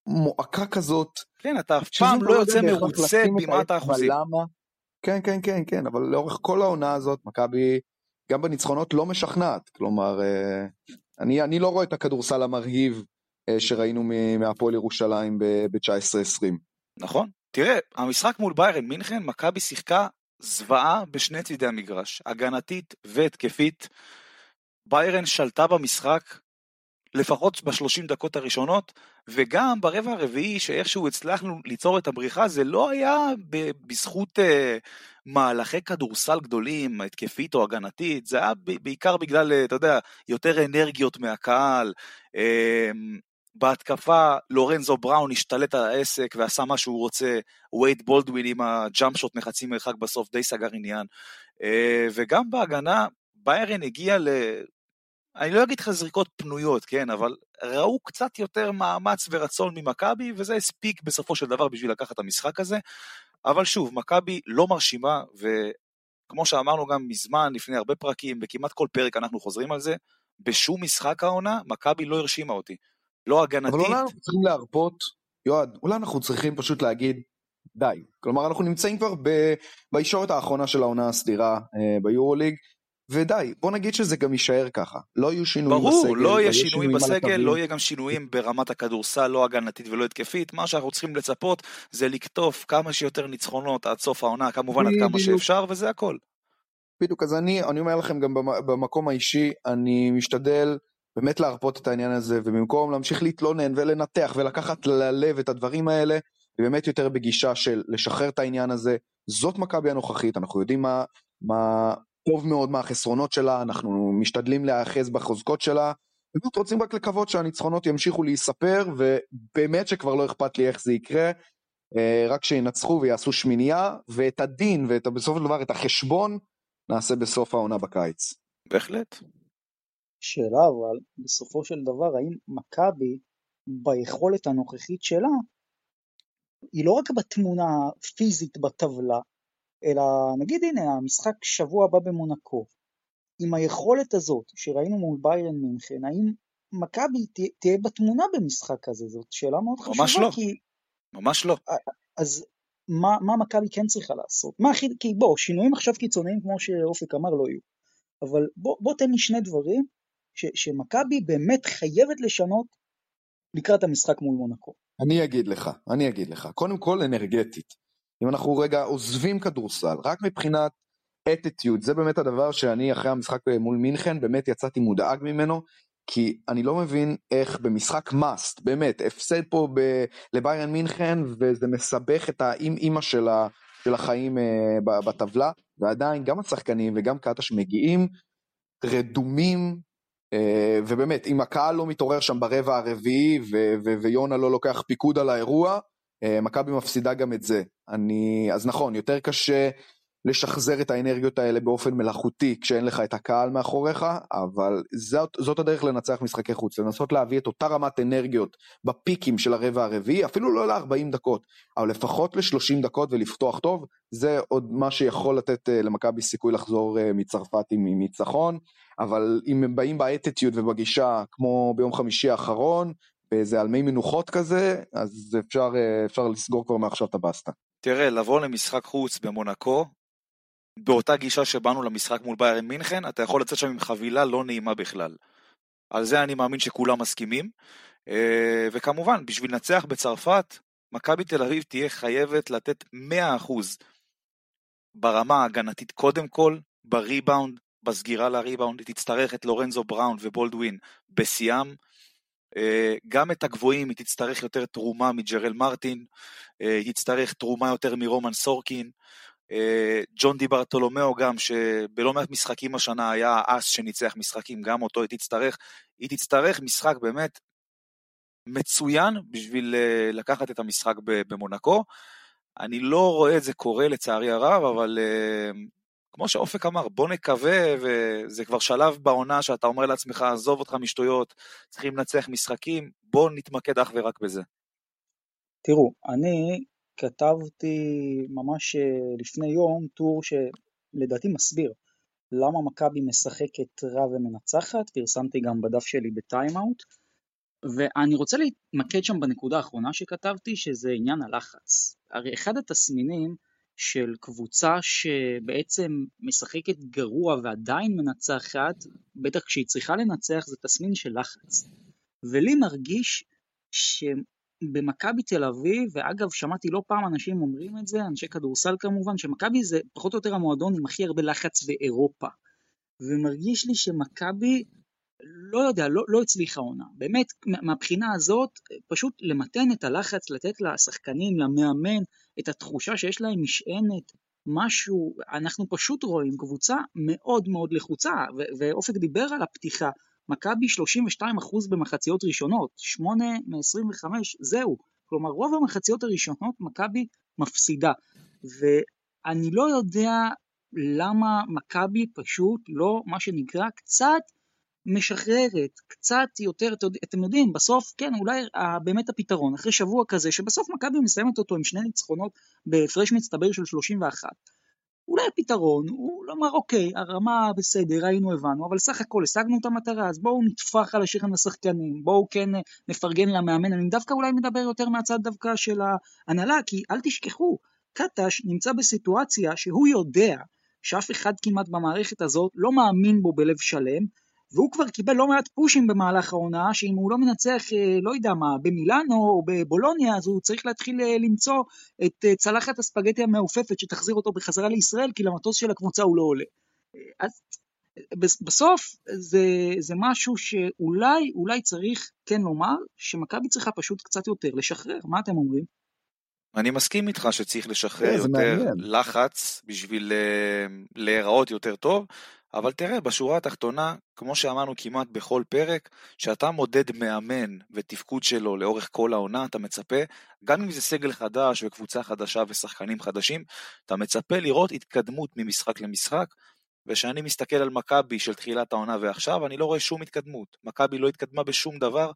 מועקה כזאת. כן, אתה אף פעם לא יוצא מרוצה במאת האחוזים. כן, כן, כן, כן, אבל לאורך כל העונה הזאת, מכבי גם בניצחונות לא משכנעת, כלומר, אני, אני לא רואה את הכדורסל המרהיב שראינו מהפועל ירושלים ב-תשע עשרה עשרים. נכון, תראה, המשחק מול ביירן מינכן, מכבי שיחקה זוועה בשני צדדי המגרש, הגנתית והתקפית, ביירן שלטה במשחק, לפחות בשלושים דקות הראשונות, וגם ברבע הרביעי שאיכשהו הצלחנו ליצור את הבריחה, זה לא היה בזכות אה, מהלכי כדורסל גדולים, התקפית או הגנתית, זה היה בעיקר בגלל, אתה יודע, יותר אנרגיות מהקהל, אה, בהתקפה לורנזו בראון השתלט על העסק ועשה מה שהוא רוצה, ווייט בולדווין עם הג'אמפ שוט מחצי מרחק בסוף די סגר עניין, אה, וגם בהגנה, ביירן הגיע ל... אני לא אגיד לך זריקות פנויות, כן, אבל ראו קצת יותר מאמץ ורצון ממכבי, וזה הספיק בסופו של דבר בשביל לקחת את המשחק הזה, אבל שוב, מכבי לא מרשימה, וכמו שאמרנו גם מזמן, לפני הרבה פרקים, וכמעט כל פרק אנחנו חוזרים על זה, בשום משחק העונה, מכבי לא הרשימה אותי, לא הגנתית. אבל אולי אנחנו צריכים להרפות, יועד, אולי אנחנו צריכים פשוט להגיד, די, כלומר אנחנו נמצאים כבר ב... בישורת האחרונה של העונה הסדירה, ביורוליג, ודאי, בוא נגיד שזה גם יישאר ככה, לא יהיו שינויים בסגל. ברור, לא יהיו שינויים בסגל, לא יהיו גם שינויים ברמת הכדורסל, לא הגנתית ולא התקפית, מה שאנחנו צריכים לצפות זה לקטוף כמה שיותר ניצחונות עד סוף העונה, כמובן עד כמה שאפשר, וזה הכל. בדיוק, אז אני, אני אומר לכם גם במקום האישי, אני משתדל באמת להרפות את העניין הזה, ובמקום להמשיך להתלונן ולנתח ולקחת ללב את הדברים האלה, ובאמת יותר בגישה של לשחרר את העניין הזה, זאת מכבי הנוכחית, אנחנו יודעים מה, מה טוב מאוד מהחסרונות שלה, אנחנו משתדלים להאחז בחוזקות שלה, ובאמת רוצים רק לקוות שהניצחונות ימשיכו להיספר, ובאמת שכבר לא אכפת לי איך זה יקרה, רק שינצחו ויעשו שמינייה, ואת הדין, ובסוף הדבר את החשבון, נעשה בסוף העונה בקיץ. בהחלט. שאלה אבל, בסופו של דבר, האם מכבי, ביכולת הנוכחית שלה, היא לא רק בתמונה הפיזית בטבלה, אלא נגיד הנה המשחק שבוע הבא במונקו, עם היכולת הזאת שראינו מול ביירן מינכן, האם מכבי תה, תהיה בתמונה במשחק הזה? זאת שאלה מאוד חשובה. ממש לא, כי... ממש לא. אז מה, מה מכבי כן צריכה לעשות? מה, כי בוא, שינויים עכשיו קיצוניים כמו שאופק אמר לא יהיו, אבל בוא, בוא תן לי שני דברים ש, שמכבי באמת חייבת לשנות לקראת המשחק מול מונקו. אני אגיד לך, אני אגיד לך, קודם כל אנרגטית. אם אנחנו רגע עוזבים כדורסל, רק מבחינת attitude, זה באמת הדבר שאני אחרי המשחק מול מינכן, באמת יצאתי מודאג ממנו, כי אני לא מבין איך במשחק must, באמת, הפסד פה ב- לביירן מינכן, וזה מסבך את האימא של, ה- של החיים אה, ב- בטבלה, ועדיין גם השחקנים וגם קטש מגיעים, רדומים, אה, ובאמת, אם הקהל לא מתעורר שם ברבע הרביעי, ו- ו- ויונה לא לוקח פיקוד על האירוע, מכבי מפסידה גם את זה. אני, אז נכון, יותר קשה לשחזר את האנרגיות האלה באופן מלאכותי, כשאין לך את הקהל מאחוריך, אבל זאת, זאת הדרך לנצח משחקי חוץ, לנסות להביא את אותה רמת אנרגיות בפיקים של הרבע הרביעי, אפילו לא ל-ארבעים דקות, אבל לפחות ל-שלושים דקות ולפתוח טוב, זה עוד מה שיכול לתת למכבי סיכוי לחזור מצרפת עם ניצחון, אבל אם הם באים באטיטיוד ובגישה, כמו ביום חמישי האחרון, באיזה אלמי מנוחות כזה, אז אפשר, אפשר לסגור כבר מעכשיו את הבאסטה. תראה, לבוא למשחק חוץ במונקו, באותה גישה שבאנו למשחק מול ביירן מינכן, אתה יכול לצאת שם עם חבילה לא נעימה בכלל. על זה אני מאמין שכולם מסכימים, וכמובן, בשביל לנצח בצרפת, מכבי תל אביב תהיה חייבת לתת מאה אחוז ברמה ההגנתית קודם כל, בריבאונד, בסגירה לריבאונד, היא תצטרך את לורנזו בראון ובולדווין בסיאם, גם את הגבוהים היא תצטרך יותר תרומה מג'רל מרטין, היא תצטרך תרומה יותר מרומן סורקין, ג'ון די ברטולומאו גם שבלא מעט משחקים השנה היה האס שניצח משחקים, גם אותו היא תצטרך, היא תצטרך משחק באמת מצוין בשביל לקחת את המשחק במונקו, אני לא רואה את זה קורה לצערי הרב, אבל כמו שאופק אמר, בוא נקווה, וזה כבר שלב בעונה שאתה אומר לעצמך, עזוב אותך משטויות, צריכים לנצח משחקים, בוא נתמקד אך ורק בזה. תראו, אני כתבתי ממש לפני יום טור שלדעתי מסביר למה מכבי משחקת רע ומנצחת, פרסמתי גם בדף שלי בטיימאוט, ואני רוצה להתמקד שם בנקודה האחרונה שכתבתי, שזה עניין הלחץ. הרי אחד התסמינים של קבוצה שבעצם משחקת גרוע ועדיין מנצחת, בטח כשהיא צריכה לנצח, זה תסמין של לחץ. ולי מרגיש שבמכבי תל אביב, ואגב שמעתי לא פעם אנשים אומרים את זה, אנשי כדורסל כמובן, שמכבי זה פחות או יותר המועדון עם הכי הרבה לחץ באירופה. ומרגיש לי שמכבי לא יודע, לא, לא הצליחה עונה. באמת, מהבחינה הזאת, פשוט למתן את הלחץ, לתת לשחקנים, למאמן, את התחושה שיש להם משענת, משהו, אנחנו פשוט רואים קבוצה מאוד מאוד לחוצה, ו- ואופק דיבר על הפתיחה, מכבי שלושים ושתיים אחוז במחציות ראשונות, שמונה מעשרים וחמש, זהו. כלומר, רוב המחציות הראשונות מכבי מפסידה, ואני לא יודע למה מכבי פשוט לא, מה שנקרא, קצת משחררת, קצת יותר, אתם יודעים, בסוף, כן, אולי באמת הפתרון, אחרי שבוע כזה, שבסוף מכבי מסיימת אותו עם שני ניצחונות בהפרש מצטבר של שלושים ואחת. אולי הפתרון, הוא לומר, אוקיי, הרמה בסדר, היינו הבנו, אבל סך הכל, השגנו את המטרה, אז בואו נטפח על השכן לשחקנים, בואו כן נפרגן למאמן, אני דווקא אולי מדבר יותר מהצד דווקא של ההנהלה, כי אל תשכחו, קטש נמצא בסיטואציה שהוא יודע שאף אחד כמעט במערכת הזאת לא מאמין בו בלב שלם, והוא כבר קיבל לא מעט פושים במהלך העונה, שאם הוא לא מנצח, לא יודע מה, במילאנו או בבולוניה, אז הוא צריך להתחיל למצוא את צלחת הספגטי המעופפת, שתחזיר אותו בחזרה לישראל, כי למטוס של הקבוצה הוא לא עולה. אז בסוף זה, זה משהו שאולי, אולי צריך כן לומר, שמכבי צריכה פשוט קצת יותר לשחרר. מה אתם אומרים? אני מסכים איתך שצריך לשחרר יותר לחץ, בשביל להיראות יותר טוב, אבל תראה, בשורה התחתונה, כמו שאמרנו כמעט בכל פרק, שאתה מודד מאמן ותפקוד שלו לאורך כל העונה, אתה מצפה, גם אם זה סגל חדש וקבוצה חדשה ושחקנים חדשים, אתה מצפה לראות התקדמות ממשחק למשחק, ושאני מסתכל על מכבי של תחילת העונה ועכשיו, אני לא רואה שום התקדמות. מכבי לא התקדמה בשום דבר,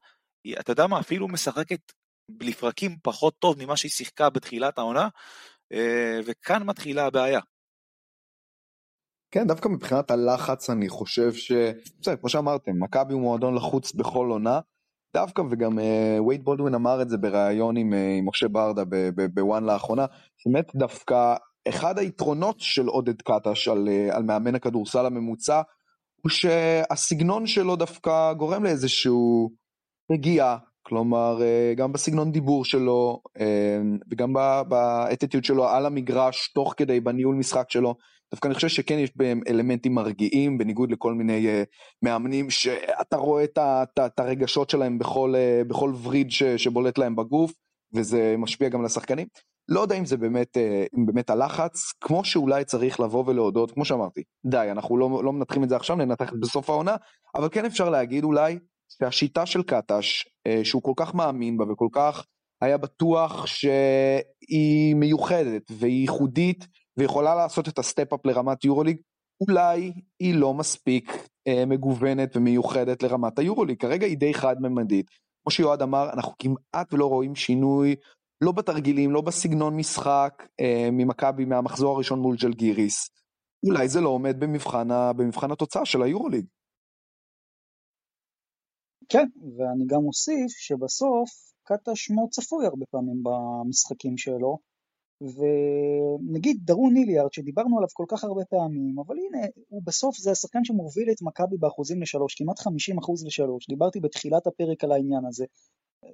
אתה יודע מה, אפילו משחקת לפרקים פחות טוב ממה שהיא שיחקה בתחילת העונה, וכאן מתחילה הבעיה. כן, דווקא מבחינת הלחץ אני חושב ש... בסדר, כמו שאמרתם, מכבי הוא מועדון לחוץ בכל עונה, דווקא, וגם ווייט בולדווין אמר את זה בראיון עם משה ברדה בוואן לאחרונה, באמת דווקא אחד היתרונות של עודד קטש על, על מאמן הכדורסל הממוצע, הוא שהסגנון שלו דווקא גורם לאיזשהו רגיעה, כלומר, גם בסגנון דיבור שלו, וגם באטיטיוד שלו על המגרש, תוך כדי בניהול משחק שלו, דווקא אני חושב שכן יש בהם אלמנטים מרגיעים, בניגוד לכל מיני מאמנים, שאתה רואה את הרגשות שלהם בכל, בכל וריד ש, שבולט להם בגוף, וזה משפיע גם לשחקנים. לא יודע אם זה באמת, אם באמת הלחץ, כמו שאולי צריך לבוא ולהודות, כמו שאמרתי, די, אנחנו לא, לא מנתחים את זה עכשיו, ננתח בסוף העונה, אבל כן אפשר להגיד אולי, שהשיטה של קטש, שהוא כל כך מאמין בה, וכל כך היה בטוח שהיא מיוחדת, והיא ייחודית, ויכולה לעשות את הסטפ-אפ לרמת יורוליג, אולי היא לא מספיק מגוונת ומיוחדת לרמת היורוליג, כרגע היא די חד-ממדית. כמו שיועד אמר, אנחנו כמעט לא רואים שינוי, לא בתרגילים, לא בסגנון משחק, ממכבי מהמחזור הראשון מול ז'לגיריס. אולי זה לא עומד במבחן התוצאה של היורוליג. כן, ואני גם אוסיף שבסוף קטש מאוד צפוי הרבה פעמים במשחקים שלו, ונגיד דרון איליארד שדיברנו עליו כל כך הרבה פעמים, אבל הנה, הוא בסוף זה השחקן שמוביל את מכבי באחוזים לשלוש, כמעט חמישים אחוז לשלוש, דיברתי בתחילת הפרק על העניין הזה,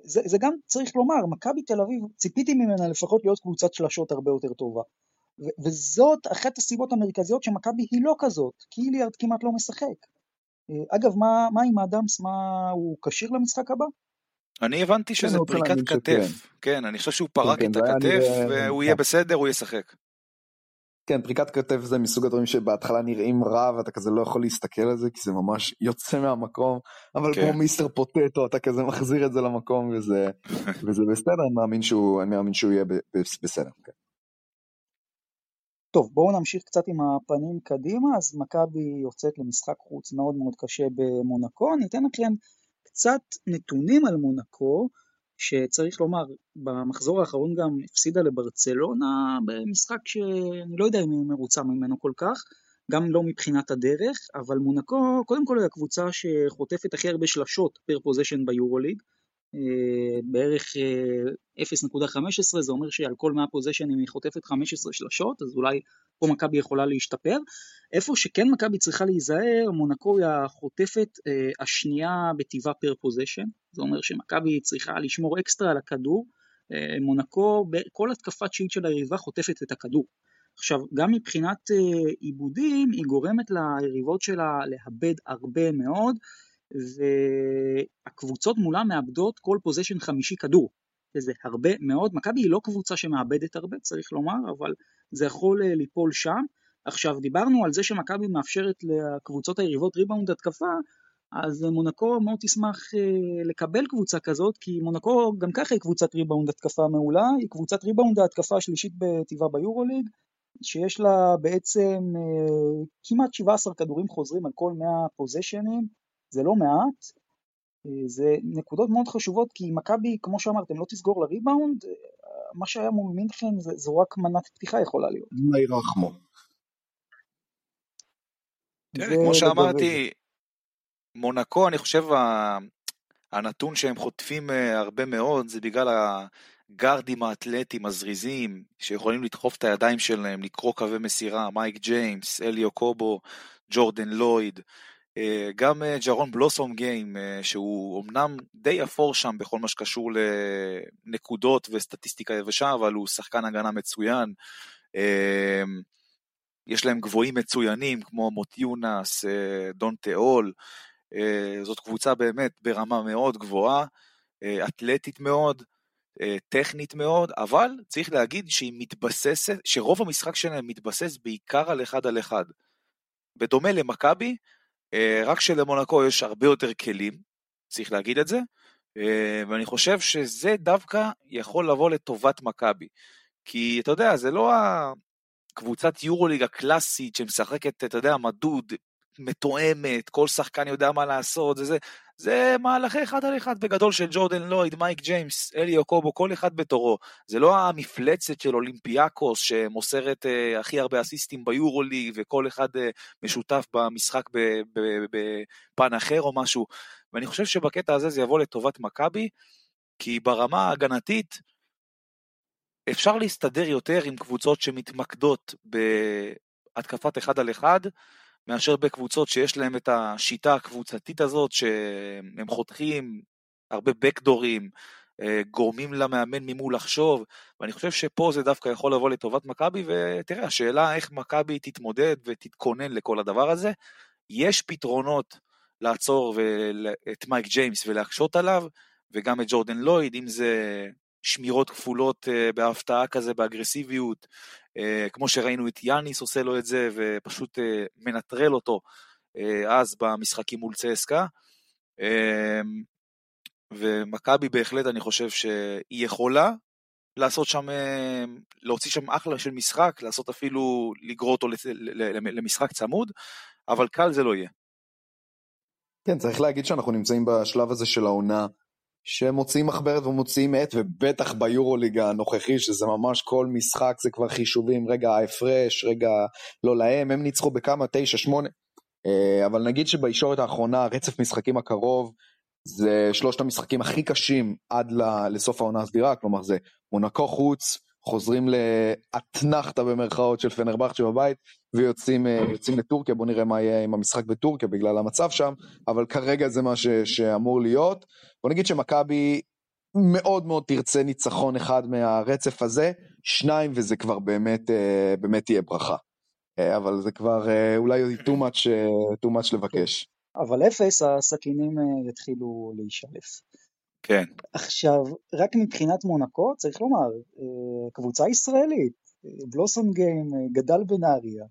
זה, זה גם צריך לומר, מכבי תל אביב ציפיתי ממנה לפחות להיות קבוצת שלשות הרבה יותר טובה, ו- וזאת אחת הסיבות המרכזיות שמכבי היא לא כזאת, כי איליארד כמעט לא משחק. אגב, מה, מה עם אדמס, מה, הוא קשיר למשחק הבא? אני הבנתי שזה פריקת כתף, כן, אני חושב שהוא פרק את הכתף, והוא יהיה בסדר, הוא ישחק. כן, פריקת כתף זה מסוג הדברים שבהתחלה נראים רע, ואתה כזה לא יכול להסתכל על זה, כי זה ממש יוצא מהמקום, אבל כמו מיסטר פוטטו, אתה כזה מחזיר את זה למקום, וזה בסדר, אני מאמין שהוא יהיה בסדר, כן. טוב, בואו נמשיך קצת עם הפנים קדימה, אז מכבי יוצאת למשחק חוץ מאוד מאוד קשה במונקו, ניתן לכם קצת נתונים על מונקו, שצריך לומר, במחזור האחרון גם הפסידה לברצלונה, במשחק שאני לא יודע אם היא מרוצה ממנו כל כך, גם לא מבחינת הדרך, אבל מונקו קודם כל היא הקבוצה שחוטפת הכי הרבה שלשות פר פוזיישן ביורוליג, בערך אפס נקודה חמש עשרה, זה אומר שעל כל מאה פוזיישנים היא חוטפת חמש עשרה שלשות, אז אולי פה מכבי יכולה להשתפר. איפה שכן מכבי צריכה להיזהר, מונקו היא החוטפת השנייה בטבעה פר פוזיישן, זה אומר שמכבי צריכה לשמור אקסטרה על הכדור, מונקו בכל התקפת שיעית של היריבה חוטפת את הכדור. עכשיו, גם מבחינת עיבודים, היא גורמת ליריבות שלה להבד הרבה מאוד, והקבוצות מולה מאבדות כל פוזיישן חמישי כדור, וזה הרבה מאוד. מכבי היא לא קבוצה שמאבדת הרבה, צריך לומר, אבל זה יכול ליפול שם. עכשיו, דיברנו על זה שמכבי מאפשרת לקבוצות היריבות ריבאונד התקפה, אז מונקו מאוד תשמח לקבל קבוצה כזאת, כי מונקו גם ככה היא קבוצת ריבאונד התקפה מעולה, היא קבוצת ריבאונד התקפה השלישית בטבעה ביורוליג, שיש לה בעצם כמעט שבעה עשר כדורים חוזרים על כל מאה פוזיישנים, זה לא מעט, זה נקודות מאוד חשובות, כי מכבי, כמו שאמרתם, לא תסגור לריבאונד, מה שהיה מול מינכן זה, זו רק מנת פתיחה יכולה להיות. אולי רחמו. תראה, כמו שאמרתי, מונקו, אני חושב, הנתון שהם חוטפים הרבה מאוד, זה בגלל ה... גארדים האתלטים, הזריזים, שיכולים לדחוף את הידיים שלהם, לקרוא קווי מסירה, מייק ג'יימס, אליו קובו, ג'ורדן לויד, גם ג'רון בלוסום גיים, שהוא אמנם די אפור שם בכל מה שקשור לנקודות וסטטיסטיקה יבשה, אבל הוא שחקן הגנה מצוין, יש להם גבוהים מצוינים, כמו מוטיונס, דון תיאול, זאת קבוצה באמת ברמה מאוד גבוהה, אתלטית מאוד, טכנית מאוד, אבל צריך להגיד שהיא מתבססת, שרוב המשחק שלהם מתבסס בעיקר על אחד על אחד. בדומה למכבי, רק שלמונקו יש הרבה יותר כלים, צריך להגיד את זה, ואני חושב שזה דווקא יכול לבוא לטובת מכבי, כי אתה יודע, זה לא הקבוצת יורוליג הקלאסית שמשחקת, אתה יודע, מדוד, מתואמת, כל שחקן יודע מה לעשות, זה זה, זה מהלכי אחד על אחד בגדול של ג'ורדן לויד, מייק ג'יימס, אליו קובו, כל אחד בתורו. זה לא המפלצת של אולימפיאקוס שמוסרת אה, הכי הרבה אסיסטים ביורוליג וכל אחד אה, משותף במשחק בפן אחר או משהו. ואני חושב שבקטע הזה זה יבוא לטובת מכבי, כי ברמה הגנתית אפשר להסתדר יותר עם קבוצות שמתמקדות בהתקפת אחד על אחד, מאשר בקבוצות שיש להם את השיטה הקבוצתית הזאת, שהם חותכים הרבה בקדורים, גורמים למאמן ממול לחשוב, ואני חושב שפה זה דווקא יכול לבוא לטובת מכבי, ותראה, השאלה איך מכבי תתמודד ותתכונן לכל הדבר הזה, יש פתרונות לעצור ול... את מייק ג'יימס ולהקשות עליו, וגם את ג'ורדן לויד, אם זה שמירות כפולות בהפתעה כזה, באגרסיביות, כמו שראינו את יאניס עושה לו את זה, ופשוט מנטרל אותו אז במשחקים מול צסקה, ומכבי בהחלט אני חושב שהיא יכולה לעשות שם, להוציא שם אחלה של משחק, לעשות אפילו לגרור אותו למשחק צמוד, אבל קל זה לא יהיה. כן, צריך להגיד שאנחנו נמצאים בשלב הזה של העונה, שמוציאים מחברת ומוציאים את, ובטח ביורוליגה הנוכחי, שזה ממש כל משחק, זה כבר חישובים, רגע ההפרש, רגע לא להם, הם ניצחו בכמה, תשע, שמונה, אבל נגיד שבישורת האחרונה, רצף משחקים הקרוב, זה שלושת המשחקים הכי קשים, עד לסוף העונה הסדירה, כלומר זה מונקו חוץ, חוזרים להתנחת במרכאות של פנרבחצ'ה בבית, ויוצאים לטורקיה, בואו נראה מה יהיה עם המשחק בטורקיה, בגלל המצב שם, אבל כרגע זה מה ש, שאמור להיות, בואו נגיד שמכבי מאוד מאוד תרצה ניצחון אחד מהרצף הזה, שניים וזה כבר באמת, באמת תהיה ברכה, אבל זה כבר אולי too much, too much לבקש. אבל אפס, הסכינים יתחילו להישלף. כן. עכשיו, רק מבחינת מונקו, צריך לומר, קבוצה ישראלית, בלוסום גיים גדל בנהריה,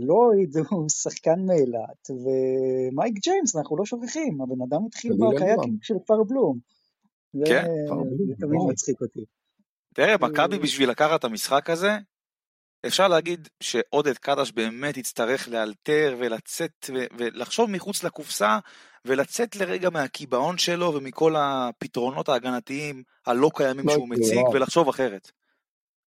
לויד הוא שחקן מאילת, ומייק ג'יימס, אנחנו לא שוכחים, הבן אדם התחיל בקייקים של כפר בלום. כן, כפר בלום. זה תמיד מצחיק אותי. תראה, מכבי בשביל לקחת את המשחק הזה, אפשר להגיד שעודד קטש באמת יצטרך לאלתר ולצאת ולחשוב מחוץ לקופסה ולצאת לרגע מהקיבעון שלו ומכל הפתרונות ההגנתיים הלא קיימים שהוא מציג ולחשוב אחרת.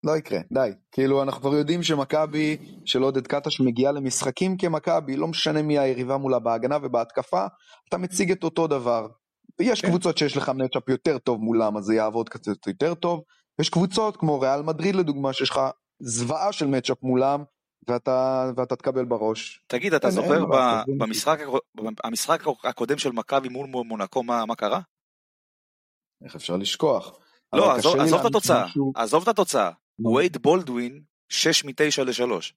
לא יקרה, די. כאילו אנחנו כבר יודעים שמכבי של עודד קטש מגיעה למשחקים כמכבי, לא משנה מי היריבה מולה בהגנה ובהתקפה, אתה מציג את אותו דבר. יש כן. קבוצות שיש לך מנצ'אפ יותר טוב מולם, אז זה יעבוד קצת יותר טוב. יש קבוצות כמו ריאל מדריד לדוגמה, שיש לך זוועה של מנצ'אפ מולם, ואתה, ואתה תקבל בראש. תגיד, אתה זוכר במשחק, במשחק הקודם של מכבי מול מונאקו, מה, מה קרה? איך אפשר לשכוח? לא, עזוב, עזוב את התוצאה, משהו... עזוב את התוצאה. ווייט בולדווין, שש מתשע לשלוש.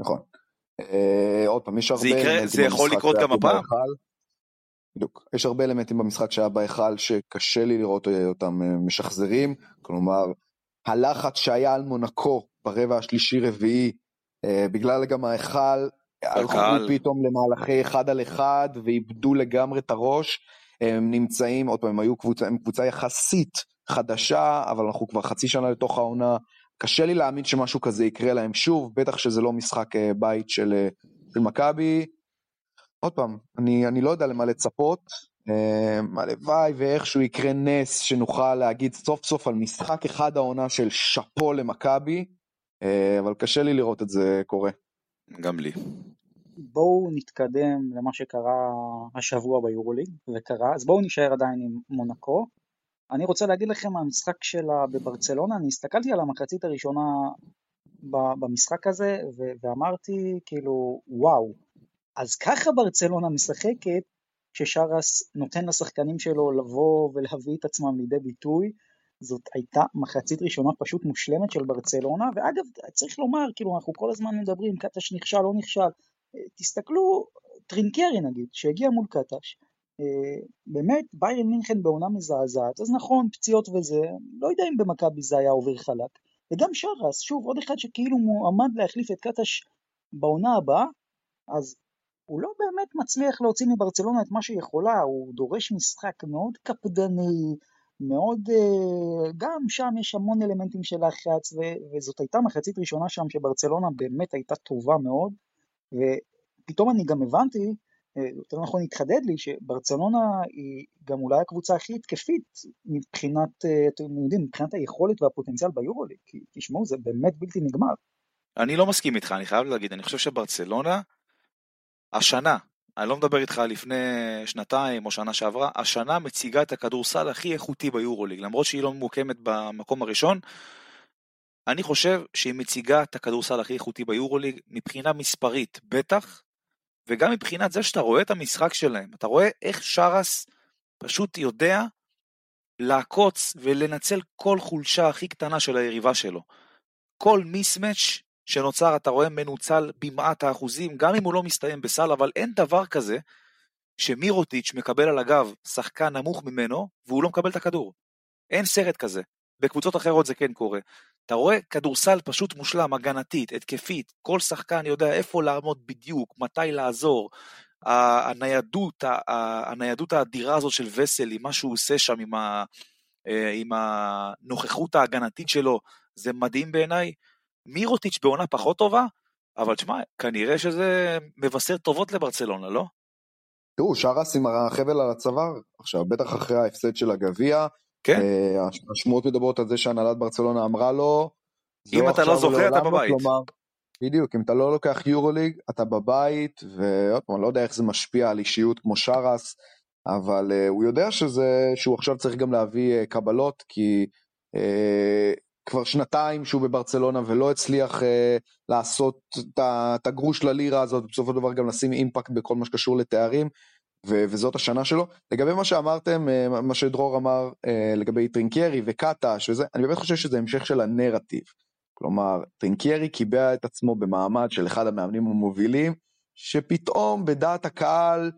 נכון. אה, עוד פעם, יש הרבה אלמנטים. זה יכול לקרות גם הפעם? בדיוק. יש הרבה אלמנטים במשחק שהיה בהיכל, שקשה לי לראות אותם משחזרים. כלומר, הלחץ שהיה על מונאקו, ברבע השלישי רביעי, אה, בגלל גם ההיכל, הלכו פתאום למהלכי אחד על אחד, ואיבדו לגמרי את הראש. הם נמצאים, עוד פעם, הם היו קבוצה, הם קבוצה יחסית חדשה, אבל אנחנו כבר חצי שנה לתוך העונה, קשה לי להאמין שמשהו כזה יקרה להם שוב, בטח שזה לא משחק בית של, של מכבי. עוד פעם, אני, אני לא יודע למה לצפות, הלוואי ואיכשהו יקרה נס, שנוכל להגיד סוף סוף על משחק אחד העונה של שפו למכבי, אבל קשה לי לראות את זה קורה. גם לי. בואו נתקדם למה שקרה השבוע ביורוליג, וקרה, אז בואו נשאר עדיין עם מונאקו. אני רוצה להגיד לכם מהמשחק שלה בברצלונה, אני הסתכלתי על המחצית הראשונה במשחק הזה, ואמרתי כאילו, וואו, אז ככה ברצלונה משחקת, ששרס נותן לשחקנים שלו לבוא ולהביא את עצמם לידי ביטוי, זאת הייתה מחצית ראשונה פשוט מושלמת של ברצלונה, ואגב, צריך לומר, כאילו אנחנו כל הזמן מדברים, קטש נכשל, לא נכשל, תסתכלו, טרינקרי נגיד, שהגיע מול קטש, באמת ביירן מינכן בעונה מזעזעת, אז נכון, פציעות וזה, לא יודע אם במכבי זה היה עובר חלק, וגם שרס, שוב, עוד אחד שכאילו מועמד להחליף את קטש בעונה הבאה, אז הוא לא באמת מצליח להוציא מברצלונה את מה שיכולה, הוא דורש משחק מאוד קפדני, מאוד, גם שם יש המון אלמנטים של לחץ, וזאת הייתה מחצית ראשונה שם שברצלונה באמת הייתה טובה מאוד, ופתאום אני גם הבנתי, יותר נכון התחדד לי, שברצלונה היא גם אולי הקבוצה הכי התקפית, מבחינת, אתם יודעים, מבחינת היכולת והפוטנציאל ביורוליג, כי תשמעו, זה באמת בלתי נגמר. אני לא מסכים איתך, אני חייב להגיד, אני חושב שברצלונה, השנה, אני לא מדבר איתך לפני שנתיים או שנה שעברה, השנה מציגה את הכדורסל הכי איכותי ביורוליג, למרות שהיא לא מוקמת במקום הראשון, אני חושב שהיא מציגה את הכדורסל הכי איכותי ביורוליג מבחינה מספרית בטח, וגם מבחינת זה שאתה רואה את המשחק שלהם, אתה רואה איך שרס פשוט יודע לעקוץ ולנצל כל חולשה הכי קטנה של היריבה שלו. כל מיסמץ' שנוצר אתה רואה מנוצל במעט האחוזים, גם אם הוא לא מסתיים בסל, אבל אין דבר כזה שמירוטיץ' מקבל על הגב שחקן נמוך ממנו, והוא לא מקבל את הכדור. אין סרט כזה. בקבוצות אחרות זה כן קורה. אתה רואה כדורסל פשוט מושלם, הגנתית, התקפית, כל שחקן יודע איפה לעמוד בדיוק, מתי לעזור, הניידות, הניידות האדירה הזאת של וסלי, מה שהוא עושה שם עם, ה, עם הנוכחות ההגנתית שלו, זה מדהים בעיניי, מירוטיץ' בעונה פחות טובה, אבל תשמע, כנראה שזה מבשר טובות לברצלונה, לא? תראו, שרס עם החבל על הצוואר, עכשיו בטח אחרי ההפסד של הגביע, כן. השמועות מדברות על זה שהנהלת ברצלונה אמרה לו, אם אתה לא זוכר אתה בבית. בדיוק, אם אתה לא לוקח יורוליג, אתה בבית, ואני לא יודע איך זה משפיע על אישיות כמו שרס, אבל הוא יודע שהוא עכשיו צריך גם להביא קבלות, כי כבר שנתיים שהוא בברצלונה ולא הצליח לעשות את הגרוש ללירה הזאת, בסופו של דבר גם לשים אימפקט בכל מה שקשור לתארים, וזאת השנה שלו. לגבי מה שאמרתם, מה שדרור אמר לגבי טרינקרי וקטש וזה, אני באמת חושב שזה המשך של הנרטיב. כלומר, טרינקרי קיבע את עצמו במעמד של אחד המאמנים המובילים, שפתאום בדעת הקהל,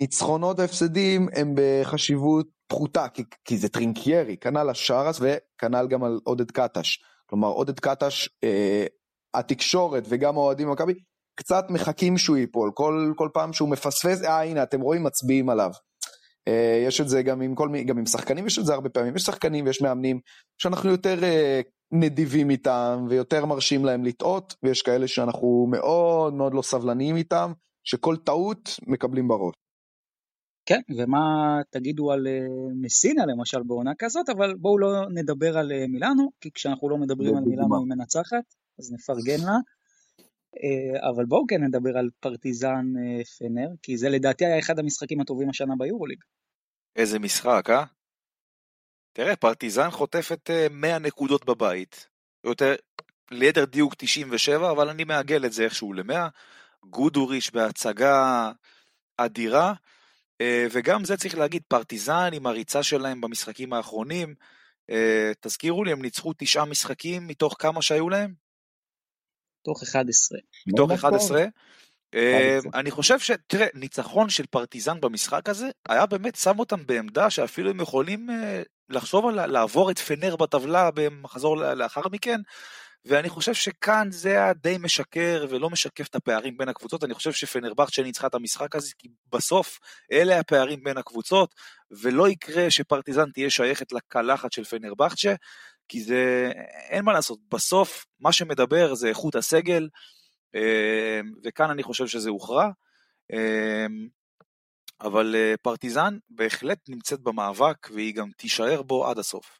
ניצחונות והפסדים הם בחשיבות פחותה, כי, כי זה טרינקרי, כנל השרס וכנל גם על עודד קטש. כלומר, עודד קטש, אה, התקשורת וגם האוהדים מכבי, קצת מחכים שהוא ייפול, כל, כל פעם שהוא מפספס, אה הנה אתם רואים מצביעים עליו, אה, יש את זה גם עם, כל, גם עם שחקנים, יש את זה הרבה פעמים, יש שחקנים ויש מאמנים שאנחנו יותר אה, נדיבים איתם, ויותר מרשים להם לטעות, ויש כאלה שאנחנו מאוד מאוד לא סבלניים איתם, שכל טעות מקבלים בראש. כן, ומה תגידו על מסינה למשל בעונה כזאת, אבל בואו לא נדבר על מילאנו, כי כשאנחנו לא מדברים על מילאנו היא מנצחת, אז נפרגן לה, אבל בואו כן נדבר על פרטיזן פנר, כי זה לדעתי היה אחד המשחקים הטובים השנה ביורוליג. איזה משחק, אה? תראה, פרטיזן חוטפת מאה נקודות בבית, יותר, ליתר דיוק תשעים ושבע, אבל אני מעגל את זה איכשהו ל-מאה, גודוריש בהצגה אדירה, וגם זה צריך להגיד, פרטיזן עם הריצה שלהם במשחקים האחרונים, תזכירו לי, הם ניצחו תשעה משחקים מתוך כמה שהיו להם? מתוך אחד עשר. מתוך אחד עשר? אני חושב שתראה, ניצחון של פרטיזן במשחק הזה, היה באמת שם אותם בעמדה שאפילו הם יכולים לחשוב על לעבור את פנר בטבלה במחזור לאחר מכן, ואני חושב שכאן זה היה די משקר ולא משקף את הפערים בין הקבוצות, אני חושב שפנרבחצ'ה ניצחה את המשחק הזה, כי בסוף אלה הפערים בין הקבוצות, ולא יקרה שפרטיזן תהיה שייכת לקלחת של פנרבחצ'ה, כי זה אין מה לעשות, בסוף מה שמדבר זה איכות הסגל, וכאן אני חושב שזה הוכרע, אבל פרטיזן בהחלט נמצאת במאבק, והיא גם תישאר בו עד הסוף.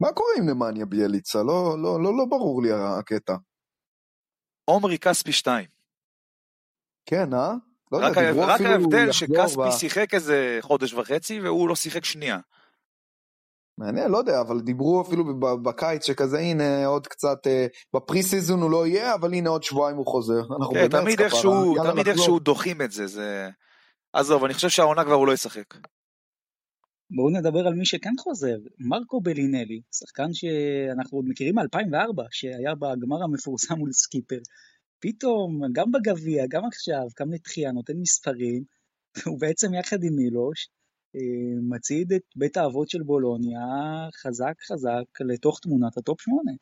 מה קורה עם נמניה ביאליצה? לא, לא, לא, לא ברור לי הקטע. עומרי כספי שתיים. כן, אה? לא רק יודע, רק ההבדל שכספי ב... שיחק איזה חודש וחצי, והוא לא שיחק שנייה. מעניין, לא יודע, אבל דיברו אפילו בקיץ שכזה, הנה עוד קצת, בפרי סיזון הוא לא יהיה, אבל הנה עוד שבועיים הוא חוזר. כן, תמיד איכשהו, תמיד איכשהו דוחים את זה, זה... עזוב, אני חושב שהעונה כבר הוא לא ישחק. בואו נדבר על מי שכן חוזר, מרקו בלינלי, שחקן שאנחנו עוד מכירים מ-אלפיים וארבע, שהיה בגמר המפורסם מול סקיפר, פתאום גם בגביע, גם עכשיו, גם לתחייה, נותן מספרים, הוא בעצם יחד עם מילוש, מציד את בית האבות של בולוניה, חזק חזק לתוך תמונת הטופ שמונה.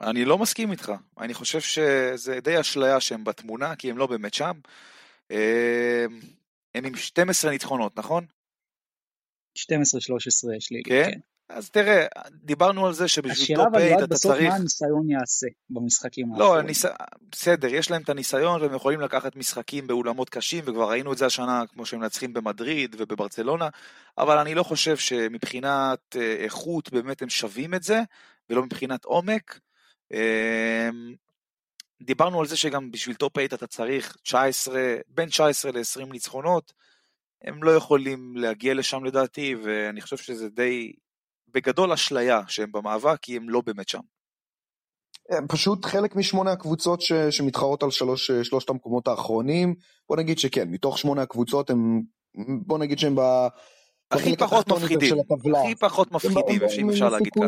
אני לא מסכים איתך, אני חושב שזה די אשליה שהם בתמונה, כי הם לא באמת שם, הם עם שתים עשרה ניצחונות, נכון? שתים עשרה שלוש עשרה יש לי. כן? כן. אז תראה, דיברנו על זה שבשביל טופ אייט אתה צריך... השאלה מה הניסיון יעשה במשחקים האחרונים. לא, הניס... בסדר, יש להם את הניסיון והם יכולים לקחת משחקים באולמות קשים, וכבר ראינו את זה השנה כמו שהם נצחים במדריד ובברצלונה, אבל אני לא חושב שמבחינת איכות באמת הם שווים את זה, ולא מבחינת עומק. דיברנו על זה שגם בשביל טופ אייט אתה צריך תשע עשרה, בין תשע עשרה ל-עשרים ניצחונות, הם לא יכולים להגיע לשם לדעתי, ואני חושב שזה די בגדול אשליה שהם במאבק, כי הם לא באמת שם. פשוט חלק משמונה הקבוצות ש... שמתחרות על שלוש... שלושת המקומות האחרונים, בוא נגיד שכן, מתוך שמונה הקבוצות, הם... בוא נגיד שהם ב... הכי פחות מפחידים, הכי פחות מפחידים, אם אפשר להגיד ככה.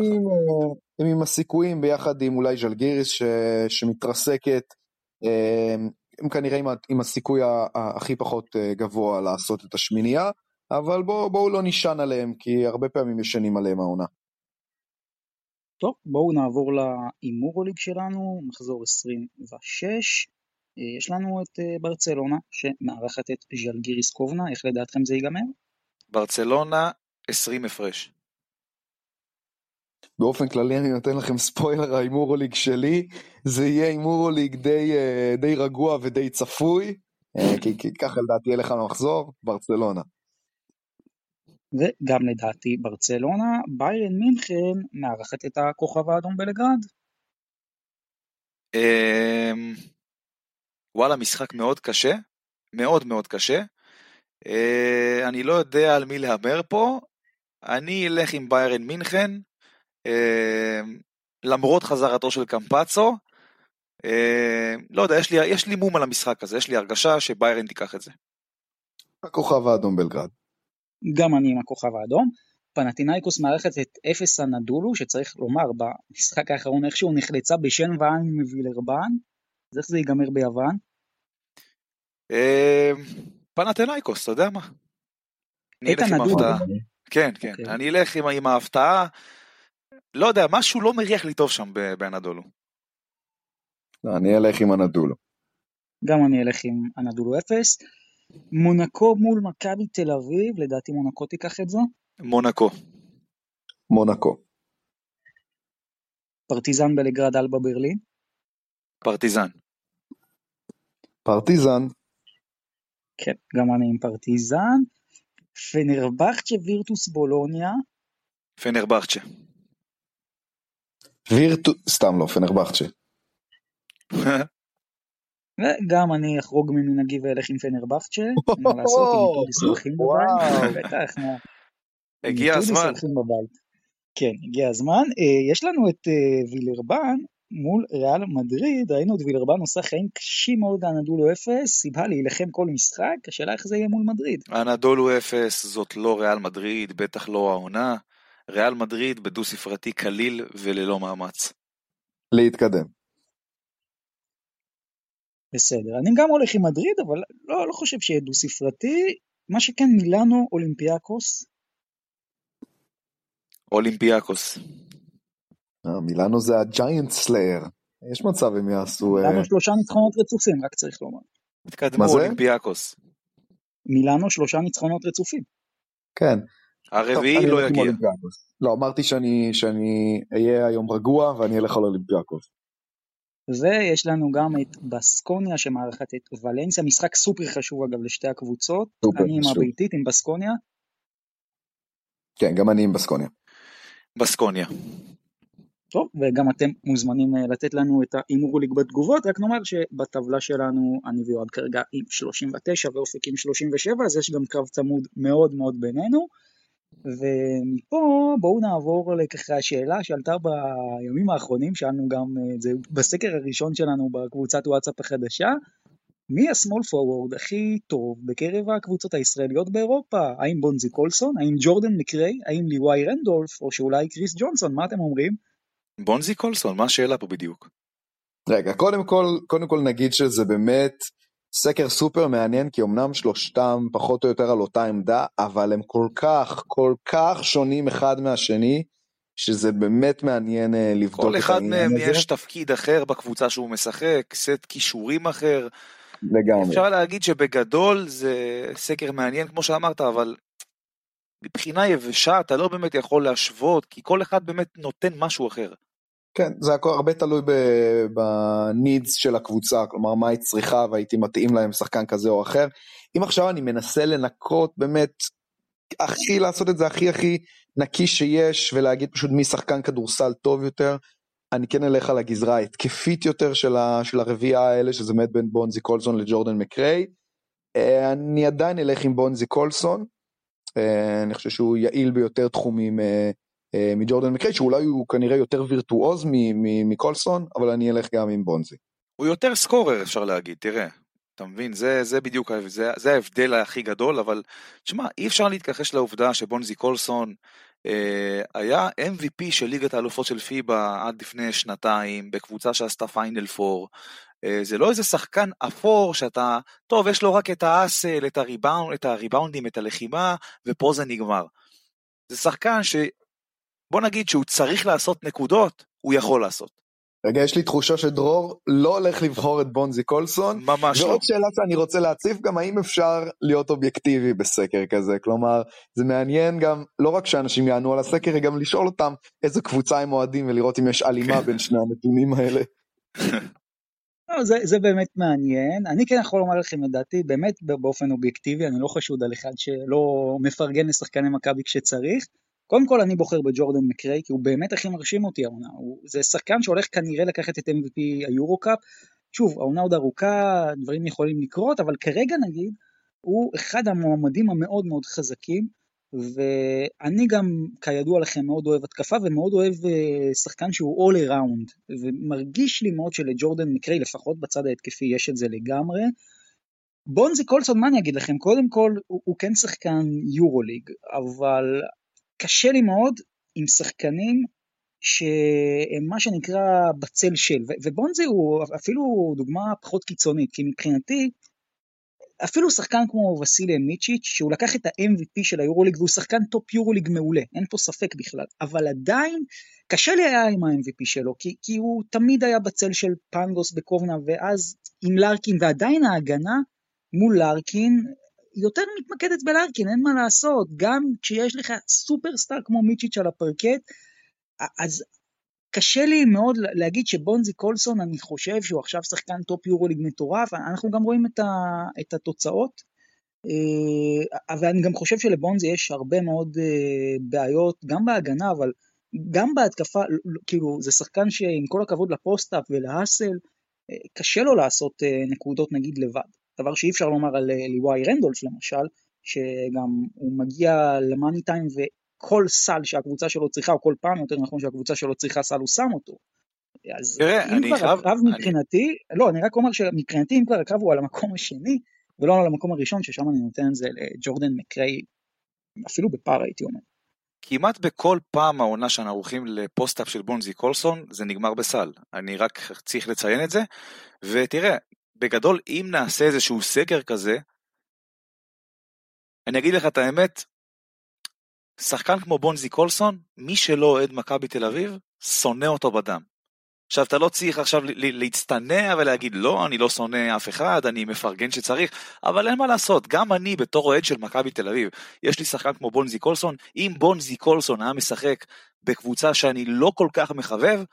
הם עם הסיכויים ביחד עם אולי ז'לגיריס ש... שמתרסקת, הם כנראה עם, עם הסיכוי הכי פחות גבוה לעשות את השמינייה, אבל בואו בוא לא נשען עליהם, כי הרבה פעמים ישנים עליהם העונה. טוב, בואו נעבור לאימורוליג שלנו, מחזור עשרים ושש, יש לנו את ברצלונה, שמארחת את ז'לגיריס קובנה, איך לדעתכם זה ייגמר? ברצלונה עשרים הפרש. באופן כללי אני נותן לכם ספוילר, האימורוליג שלי, זה יהיה אימורוליג די, די רגוע ודי צפוי, כי, כי ככה לדעתי יהיה לך למחזור, ברצלונה. וגם לדעתי ברצלונה, ביירן מינכן מארחת את הכוכב האדום בלגרד. וואלה, משחק מאוד קשה, מאוד מאוד קשה, אני לא יודע על מי להמר פה, אני אלך עם ביירן מינכן, למרות חזרתו של קמפצו, לא יודע, יש לי, יש לי מום על המשחק הזה, יש לי הרגשה שביירן תיקח את זה. הכוכב האדום בלגרד. גם אני עם הכוכב האדום, פנתינייקוס מערכת את אפס הנדולו, שצריך לומר במשחק האחרון איכשהו נחלצה בשן ועין מבילרבן, אז איך זה ייגמר ביוון? פנתינייקוס, אתה יודע מה? אני אלך עם ההפתעה. כן, כן, אני אלך עם ההפתעה, לא יודע, משהו לא מריח לי טוב שם באנדולו. לא, אני אלך עם אנדולו. גם אני אלך עם אנדולו אפס. מונקו מול מכבי תל אביב, לדעתי מונקו תיקח את זה? מונקו. מונקו. פרטיזן בלגרד אלבה ברלין? פרטיזן. פרטיזן. כן, גם אני עם פרטיזן. פנרבחצ'ה וירטוס בולוניה. פנרבחצ'ה. וירטוס, סתם לא, פנרבחצ'ה. וגם אני אחרוג ממנהגי ואלך עם פנרבחצ'ה, מה לעשות, עם איתו לסלחים בבית, בטח, מה? הגיע הזמן. כן, הגיע הזמן. יש לנו את וילרבן מול ריאל מדריד, ראינו את וילרבן עושה חיים קשים מאוד לאנדולו אפס, סיבה להילחם כל משחק, השאלה איך זה יהיה מול מדריד. אנדולו אפס זאת לא ריאל מדריד, בטח לא העונה, ריאל מדריד בדו ספרתי קליל וללא מאמץ. להתקדם. בסדר, אני גם הולך עם מדריד, אבל לא, לא חושב שיהיה דו ספרתי, מה שכן מילאנו אולימפיאקוס. אולימפיאקוס. מילאנו זה הג'יינט סלייר, יש מצב אם יעשו... מילאנו שלושה ניצחונות רצופים, רק צריך לומר. התקדמו אולימפיאקוס. מילאנו שלושה ניצחונות רצופים. כן. הרביעי לא יגיע. לא, אמרתי שאני אהיה היום רגוע ואני אלך על אולימפיאקוס. ויש לנו גם את בסקוניה שמערכת את ולנסיה, משחק סופר חשוב אגב לשתי הקבוצות, אני עם הביתית עם בסקוניה. כן, גם אני עם בסקוניה. בסקוניה. טוב, וגם אתם מוזמנים לתת לנו את ה-EuroLeague בתגובות, רק נאמר שבטבלה שלנו אני ויועד כרגע עם שלושים ותשע ואופק עם שלושים ושבע, אז יש גם קרב צמוד מאוד מאוד בינינו, ומפה בואו נעבור לככה השאלה שעלתה בימים האחרונים, שאנו גם, זה בסקר הראשון שלנו בקבוצת וואטסאפ החדשה, מי השמאל פורוורד הכי טוב בקרב הקבוצות הישראליות באירופה? האם בונזי קולסון, האם ג'ורדן מקריי, האם ליוואי רנדולף, או שאולי קריס ג'ונסון, מה אתם אומרים? בונזי קולסון, מה השאלה פה בדיוק? רגע, קודם כל, קודם כל נגיד שזה באמת סקר סופר מעניין, כי אמנם שלושתם פחות או יותר על אותה עמדה, אבל הם כל כך, כל כך שונים אחד מהשני, שזה באמת מעניין לבדוק את העניין הזה. כל אחד מהם יש תפקיד אחר בקבוצה שהוא משחק, סט כישורים אחר. לגמרי. אפשר להגיד שבגדול זה סקר מעניין, כמו שאמרת, אבל מבחינה יבשה אתה לא באמת יכול להשוות, כי כל אחד באמת נותן משהו אחר. כן, זה הרבה תלוי בנידס של הקבוצה, כלומר מה היא צריכה והייתי מתאים להם שחקן כזה או אחר. אם עכשיו אני מנסה לנקות באמת, הכי לעשות את זה הכי הכי נקי שיש, ולהגיד פשוט מי שחקן כדורסל טוב יותר, אני כן אלך על הגזרה התקפית יותר של, ה, של הרביעה האלה, שזה מת בין בונזי קולסון לג'ורדן מקריי, אני עדיין אלך עם בונזי קולסון, אני חושב שהוא יעיל ביותר תחומים מג'ורדן מקריי, שאולי הוא כנראה יותר וירטואוז מקולסון, אבל אני אלך גם עם בונזי. הוא יותר סקורר אפשר להגיד, תראה, אתה מבין, זה, זה בדיוק, זה, זה ההבדל הכי גדול, אבל תשמע, אי אפשר להתכחש לעובדה שבונזי קולסון אה, היה אם וי פי של ליגת האלופות של פיבה עד לפני שנתיים, בקבוצה שעשתה פיינל פור, אה, זה לא איזה שחקן אפור שאתה, טוב, יש לו רק את האסל, את הריבאונד, את הריבאונדים, את הלחימה, ופה זה נגמר. זה שחקן ש... בוא נגיד שהוא צריך לעשות נקודות, הוא יכול לעשות. רגע, יש לי תחושה שדרור לא הולך לבחור את בונזי קולסון. ממש לא. ועוד שאלה שאני רוצה להציף, גם האם אפשר להיות אובייקטיבי בסקר כזה, כלומר, זה מעניין גם, לא רק שאנשים יענו על הסקר, גם לשאול אותם איזה קבוצה הם מועדים, ולראות אם יש אלימה בין שני הנתונים האלה. זה, זה באמת מעניין, אני כן יכול לומר לכם לדעתי, באמת באופן אובייקטיבי, אני לא חשוד על אחד שלא מפרגן לשחקני מכבי כשצריך, קודם כל אני בוחר בג'ורדן מקריי, כי הוא באמת הכי מרשים אותי העונה, זה שחקן שהולך כנראה לקחת את אם וי פי היורו-קאפ, שוב, העונה עוד ארוכה, דברים יכולים לקרות, אבל כרגע נגיד, הוא אחד המועמדים המאוד מאוד חזקים, ואני גם כידוע לכם מאוד אוהב התקפה, ומאוד אוהב שחקן שהוא all around, ומרגיש לי מאוד שלג'ורדן מקריי, לפחות בצד ההתקפי יש את זה לגמרי, בונזי קולסון, מה אני אגיד לכם, קודם כל, הוא, הוא כן שחקן יורו-ליג, אבל... קשה לי מאוד עם שחקנים שהם מה שנקרא בצל של, ובונזי הוא אפילו דוגמה פחות קיצונית, כי מבחינתי אפילו שחקן כמו וסילי מיצ'יץ' שהוא לקח את ה-אם וי פי של היורוליג והוא שחקן טופ יורוליג מעולה, אין פה ספק בכלל, אבל עדיין קשה לי היה עם ה-אם וי פי שלו, כי, כי הוא תמיד היה בצל של פנגוס בקובנה ואז עם לארקין, ועדיין ההגנה מול לארקין, יותר מתמקדת בלארקין, אין מה לעשות, גם כשיש לך סופרסטאר כמו מיצ'יץ' על הפרקט, אז קשה לי מאוד להגיד שבונזי קולסון, אני חושב שהוא עכשיו שחקן טופ יורוליג מטורף, אנחנו גם רואים את התוצאות, אבל אני גם חושב שלבונזי יש הרבה מאוד בעיות, גם בהגנה, אבל גם בהתקפה, כאילו, זה שחקן שעם כל הכבוד לפוסט-אפ ולהסל, קשה לו לעשות נקודות נגיד לבד. דבר שאי אפשר לומר על ליוואי רנדולף למשל, שגם הוא מגיע למאני טיים וכל סל שהקבוצה שלו צריכה, או כל פעם יותר נכון שהקבוצה שלו צריכה סל, הוא שם אותו. אז אם כבר הקרב מבחינתי, לא, אני רק אומר שמבחינתי אם כבר הקרב הוא על המקום השני, ולא על המקום הראשון, ששם אני נותן את זה לג'ורדן מקריי, אפילו בפער הייתי אומר. כמעט בכל פעם העונה שאנחנו עורכים לפוסט-אפ של בונזי קולסון, זה נגמר בסל. אני רק צריך לציין את זה, ותראה, בגדול, אם נעשה איזשהו סקר כזה, אני אגיד לך את האמת, שחקן כמו בונזי קולסון, מי שלא אוהד מכבי תל אביב, שונא אותו בדם. עכשיו, אתה לא צריך עכשיו להצטנע ולהגיד, לא, אני לא שונא אף אחד, אני מפרגן שצריך, אבל אין מה לעשות, גם אני בתור אוהד של מכבי תל אביב, יש לי שחקן כמו בונזי קולסון, אם בונזי קולסון היה משחק בקבוצה שאני לא כל כך מחבב,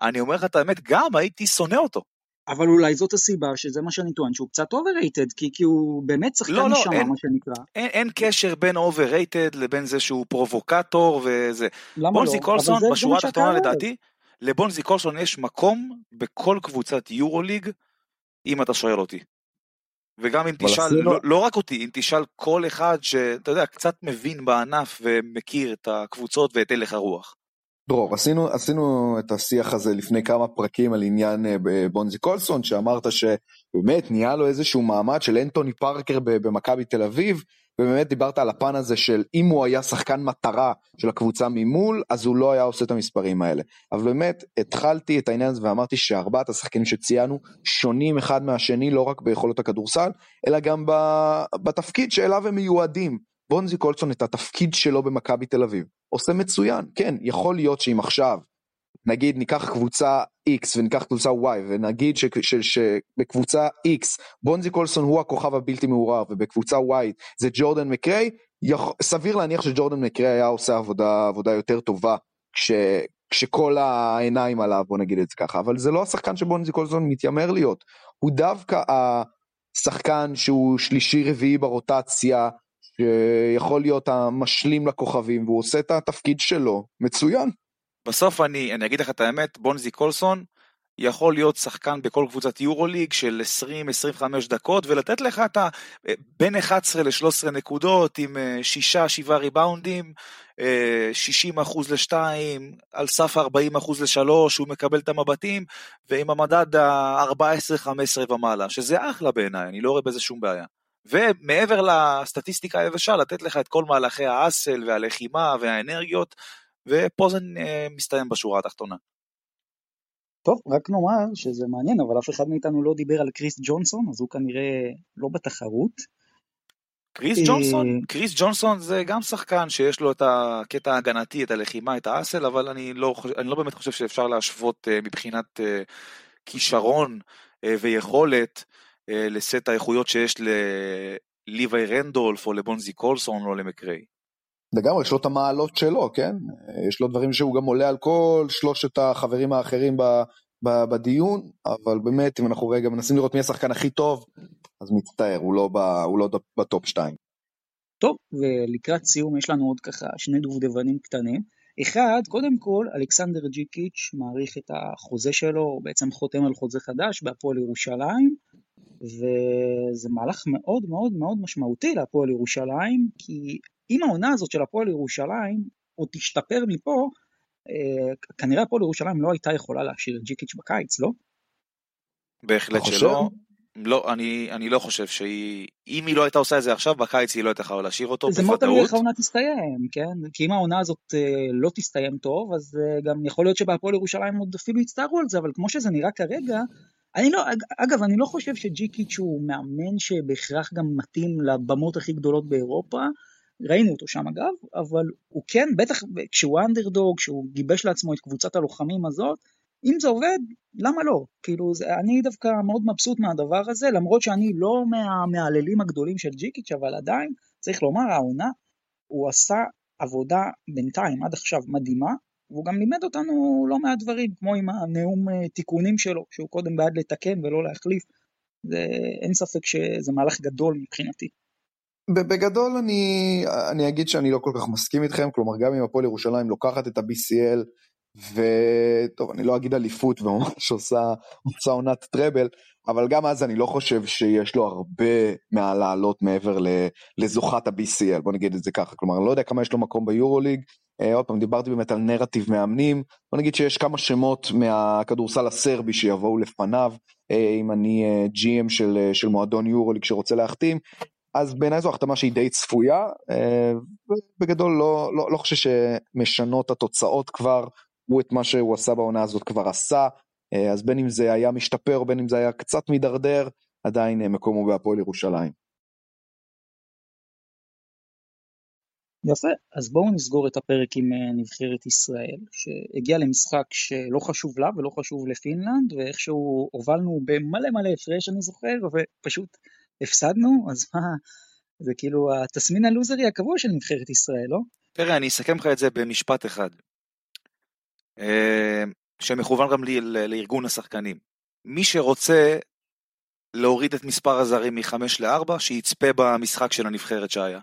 אני אומר לך את האמת, גם הייתי שונא אותו. אבל אולי זאת הסיבה שזה מה שאני טוען, שהוא קצת overrated, כי, כי הוא באמת שחקן לא, לא, שם, אין, מה שנקרא. אין, אין קשר בין overrated לבין זה שהוא פרובוקטור וזה. בונזי לא? קולסון, בשורה התחתונה לדעתי, לבונזי קולסון יש מקום בכל קבוצת יורוליג, אם אתה שואל אותי. וגם אם תשאל, לא, לא רק אותי, אם תשאל כל אחד שאתה יודע, קצת מבין בענף ומכיר את הקבוצות ואת הלך הרוח. דרור, עשינו, עשינו את השיח הזה לפני כמה פרקים על עניין בונזי קולסון, שאמרת שבאמת נהיה לו איזשהו מעמד של אנטוני פארקר במכבי תל אביב, ובאמת דיברת על הפן הזה של אם הוא היה שחקן מטרה של הקבוצה ממול, אז הוא לא היה עושה את המספרים האלה. אבל באמת התחלתי את העניין הזה ואמרתי שארבעת השחקנים שציינו שונים אחד מהשני, לא רק ביכולות הכדורסל, אלא גם בתפקיד שאליו הם מיועדים. בונזי קולסון את התפקיד שלו במכבי תל אביב עושה מצוין, כן, יכול להיות שאם עכשיו, נגיד ניקח קבוצה X וניקח קבוצה Y, ונגיד שבקבוצה X בונזי קולסון הוא הכוכב הבלתי מעורב, ובקבוצה Y זה ג'ורדן מקריי, סביר להניח שג'ורדן מקריי היה עושה עבודה, עבודה יותר טובה, כש, כשכל העיניים עליו, בוא נגיד את זה ככה, אבל זה לא השחקן שבונזי קולסון מתיימר להיות, הוא דווקא השחקן שהוא שלישי רביעי ברוטציה, שיכול להיות המשלים לכוכבים, והוא עושה את התפקיד שלו מצוין. בסוף אני, אני אגיד לך את האמת, בונזי קולסון יכול להיות שחקן בכל קבוצת יורוליג של עשרים עד עשרים וחמש דקות, ולתת לך את ה, בין אחת עשרה לשלוש עשרה נקודות, עם שישה שבעה ריבאונדים, שישים אחוז ל-שתיים, על סף ארבעים אחוז ל-שלוש, הוא מקבל את המבטים, ועם המדד ה-ארבע עשרה חמש עשרה ומעלה, שזה אחלה בעיניי, אני לא רואה בזה שום בעיה. ומעבר לסטטיסטיקה היבשה, לתת לך את כל מהלכי האסל והלחימה והאנרגיות, ופה זה מסתיים בשורה התחתונה. טוב, רק נאמר שזה מעניין, אבל אף אחד מאיתנו לא דיבר על קריס ג'ונסון, אז הוא כנראה לא בתחרות. קריס ג'ונסון, קריס ג'ונסון זה גם שחקן שיש לו את הקטע ההגנתי, את הלחימה, את האסל, אבל אני לא, אני לא באמת חושב שאפשר להשוות מבחינת כישרון ויכולת, לסט האיכויות שיש לליווי רנדולף או לבונזי קולסון או למקריי. לגמרי, יש לו את המעלות שלו, כן? יש לו דברים שהוא גם עולה על כל שלושת החברים האחרים ב- ב- בדיון, אבל באמת אם אנחנו רגע מנסים לראות מי השחקן הכי טוב, אז מצטער, הוא לא, ב- הוא לא בטופ שתיים. טוב, ולקראת סיום יש לנו עוד ככה שני דובדבנים קטנים. אחד, קודם כל, אלכסנדר ג'יקיץ' מעריך את החוזה שלו, בעצם חותם על חוזה חדש בהפועל ירושלים, וזה מהלך מאוד מאוד מאוד משמעותי להפועל ירושלים, כי אם העונה הזאת של הפועל ירושלים עוד תשתפר מפה, כנראה הפועל ירושלים לא הייתה יכולה להשאיר את ג'יקיץ' בקיץ, לא? בהחלט שלא. לא, אני, אני לא חושב שהיא, אם היא לא הייתה עושה את זה עכשיו, בקיץ היא לא הייתה יכולה להשאיר אותו בפתאות. זה מאוד תלוי איך העונה תסתיים, כן? כי אם העונה הזאת לא תסתיים טוב, אז גם יכול להיות שבהפועל ירושלים עוד אפילו יצטערו על זה, אבל כמו שזה נראה כרגע, אני לא, אגב, אני לא חושב שג'יקיץ' הוא מאמן שבהכרח גם מתאים לבמות הכי גדולות באירופה, ראינו אותו שם אגב, אבל הוא כן, בטח כשהוא אנדרדוג, כשהוא גיבש לעצמו את קבוצת הלוחמים הזאת, אם זה עובד, למה לא? כאילו, זה, אני דווקא מאוד מבסוט מהדבר הזה, למרות שאני לא מהמעללים הגדולים של ג'יקיץ', אבל עדיין, צריך לומר, העונה, הוא עשה עבודה בינתיים, עד עכשיו מדהימה, והוא גם לימד אותנו לא מעט דברים, כמו עם הנאום תיקונים שלו, שהוא קודם בעד לתקן ולא להחליף, ואין ספק שזה מהלך גדול מבחינתי. בגדול אני, אני אגיד שאני לא כל כך מסכים איתכם, כלומר גם אם הפועל ירושלים לוקחת את ה-בי סי אל, וטוב, אני לא אגיד אליפות וממש עושה, עושה עונת טרבל, אבל גם אז אני לא חושב שיש לו הרבה מהלעלות מעבר לזוכת ה-בי סי אל, בוא נגיד את זה ככה, כלומר אני לא יודע כמה יש לו מקום ביורוליג, עוד פעם דיברתי באמת על נרטיב מאמנים, בוא נגיד שיש כמה שמות מהכדורסל הסרבי שיבואו לפניו, אם אני ג'י אם של, של מועדון יורוליג שרוצה להחתים, אז בעיניי זו החתמה שהיא די צפויה, בגדול לא, לא, לא חושב שמשנות התוצאות כבר, הוא את מה שהוא עשה בעונה הזאת כבר עשה, אז בין אם זה היה משתפר, בין אם זה היה קצת מדרדר, עדיין מקומו בהפועל ירושלים. יפה, אז בואו נסגור את הפרק עם נבחרת ישראל, שהגיע למשחק שלא חשוב לה ולא חשוב לפינלנד, ואיכשהו הובלנו במלא מלא הפרש אני זוכר, ופשוט הפסדנו, אז מה, זה כאילו התסמין הלוזרי הקבוע של נבחרת ישראל, לא? פרק, אני אסכם לך את זה במשפט אחד, שמכוון גם לארגון השחקנים. מי שרוצה להוריד את מספר הזרים מחמש לארבע, שיצפה במשחק של הנבחרת שהיה.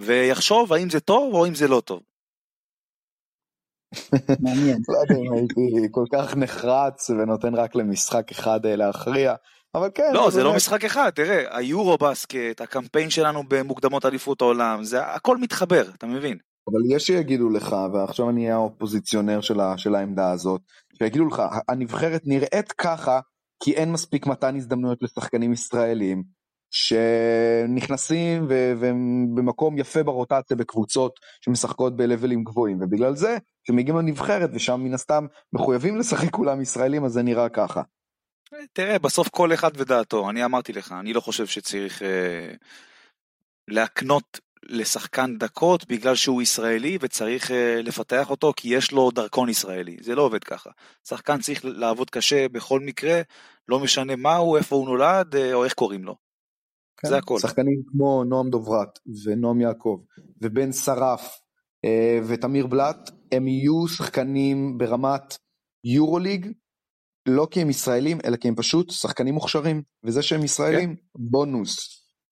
ויחשוב האם זה טוב או אם זה לא טוב. מעניין. לא יודע, הייתי כל כך נחרץ ונותן רק למשחק אחד להכריע, אבל כן. לא, זה לא משחק אחד, תראה, היורו-בסקט, הקמפיין שלנו במוקדמות אליפות העולם, זה הכל מתחבר, אתה מבין? אבל יש שיגידו לך, ועכשיו אני אהיה האופוזיציונר של העמדה הזאת, שיגידו לך, הנבחרת נראית ככה, כי אין מספיק מתן הזדמנויות לשחקנים ישראלים, שנכנסים ובמקום יפה ברוטציה בקבוצות שמשחקות בלבלים גבוהים, ובגלל זה שמגיעים לנבחרת ושם מן הסתם מחויבים לשחק כולם ישראלים, אז זה נראה ככה. תראה, בסוף כל אחד ודעתו, אני אמרתי לך, אני לא חושב שצריך אה, להקנות לשחקן דקות בגלל שהוא ישראלי וצריך אה, לפתח אותו כי יש לו דרכון ישראלי, זה לא עובד ככה. שחקן צריך לעבוד קשה בכל מקרה, לא משנה מהו, איפה הוא נולד אה, או איך קוראים לו. כן, זה הכל. שחקנים כמו נועם דוברת ונועם יעקב ובן שרף אה, ותמיר בלט, הם יהיו שחקנים ברמת יורוליג, לא כי הם ישראלים, אלא כי הם פשוט שחקנים מוכשרים, וזה שהם ישראלים, כן. בונוס.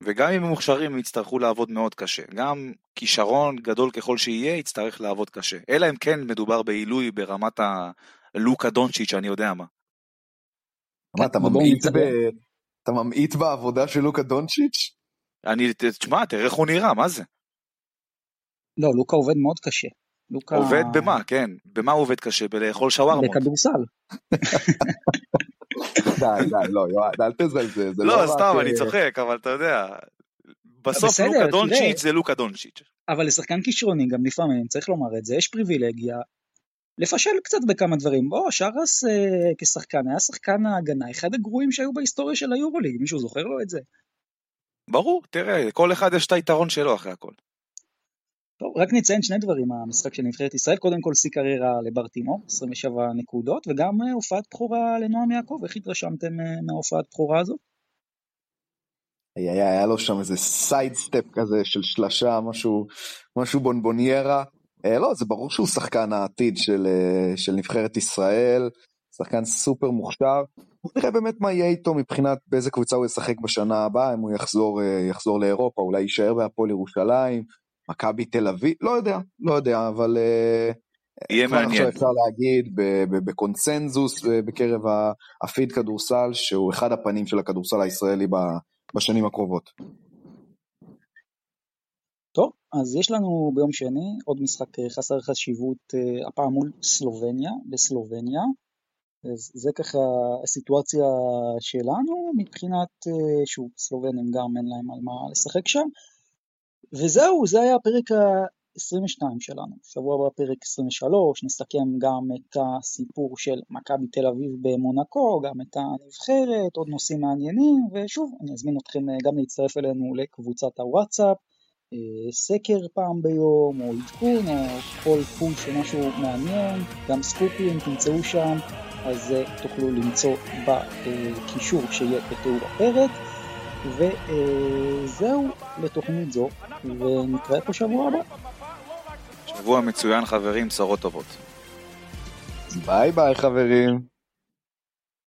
וגם אם הם מוכשרים, הם יצטרכו לעבוד מאוד קשה, גם כישרון גדול ככל שיהיה, יצטרך לעבוד קשה, אלא אם כן מדובר בעילוי ברמת הלוקה דונצ'יץ' שאני יודע מה. מה, אתה ממעיט ב... אתה ממעיט בעבודה של לוקה דונצ'יץ'? אני, תשמע, תראה איך הוא נראה, מה זה? לא, לוקה עובד מאוד קשה. לוקה... עובד במה, כן. במה הוא עובד קשה? בלאכול שווארמות. בכדורסל. די, די, לא, יועד, אל תזל זה. זה לא, לא סתם, רק... אני צוחק, אבל אתה יודע, בסוף בסדר, לוקה דונצ'יץ' זה לוקה דונצ'יץ'. אבל לשחקן כישרוני גם לפעמים, צריך לומר את זה, יש פריבילגיה, לפשל קצת בכמה דברים, בוא, שרס אה, כשחקן, היה שחקן ההגנה, אחד הגרועים שהיו בהיסטוריה של היורוליג, מישהו זוכר לו את זה? ברור, תראה, כל אחד יש את היתרון שלו אחרי הכל. טוב, רק נציין שני דברים, המשחק של נבחרת ישראל, קודם כל שיא קריירה לברטימו, עשרים ושבע נקודות, וגם אה, הופעת בחורה לנועם יעקב, איך התרשמתם אה, מההופעת בחורה הזו? היה, היה, היה לו שם איזה סייד סטפ כזה של שלשה, משהו, משהו בונבוניירה, לא, זה ברור שהוא שחקן העתיד של, של נבחרת ישראל, שחקן סופר מוכשר, הוא נראה באמת מה יהיה איתו מבחינת באיזה קבוצה הוא ישחק בשנה הבאה, אם הוא יחזור, יחזור לאירופה, אולי יישאר בהפועל ירושלים, מכבי תל אביב, לא יודע, לא יודע, אבל יהיה מעניין. אפשר להגיד בקונצנזוס, בקרב הפיד כדורסל, שהוא אחד הפנים של הכדורסל הישראלי בשנים הקרובות. טוב, אז יש לנו ביום שני עוד משחק חסר חשיבות, הפעם מול סלובניה, בסלובניה, אז זה ככה הסיטואציה שלנו, מבחינת שוב, סלובנים גם אין להם על מה לשחק שם, וזהו, זה היה הפרק ה-עשרים ושתיים שלנו, שבוע הבא פרק עשרים ושלוש, נסתכם גם את הסיפור של מכבי תל אביב במונקו, גם את הנבחרת, עוד נושאים מעניינים, ושוב, אני אזמין אתכם גם להצטרף אלינו לקבוצת הוואטסאפ, סקר פעם ביום, או עדכון, או כל פוש משהו מעניין, גם סקופים תמצאו שם, אז תוכלו למצוא בקישור שיהיה בתיאור הפרק, וזהו לתוכנית זו, ונתראה פה שבוע הבא. שבוע מצוין חברים, צרות טובות. ביי ביי חברים.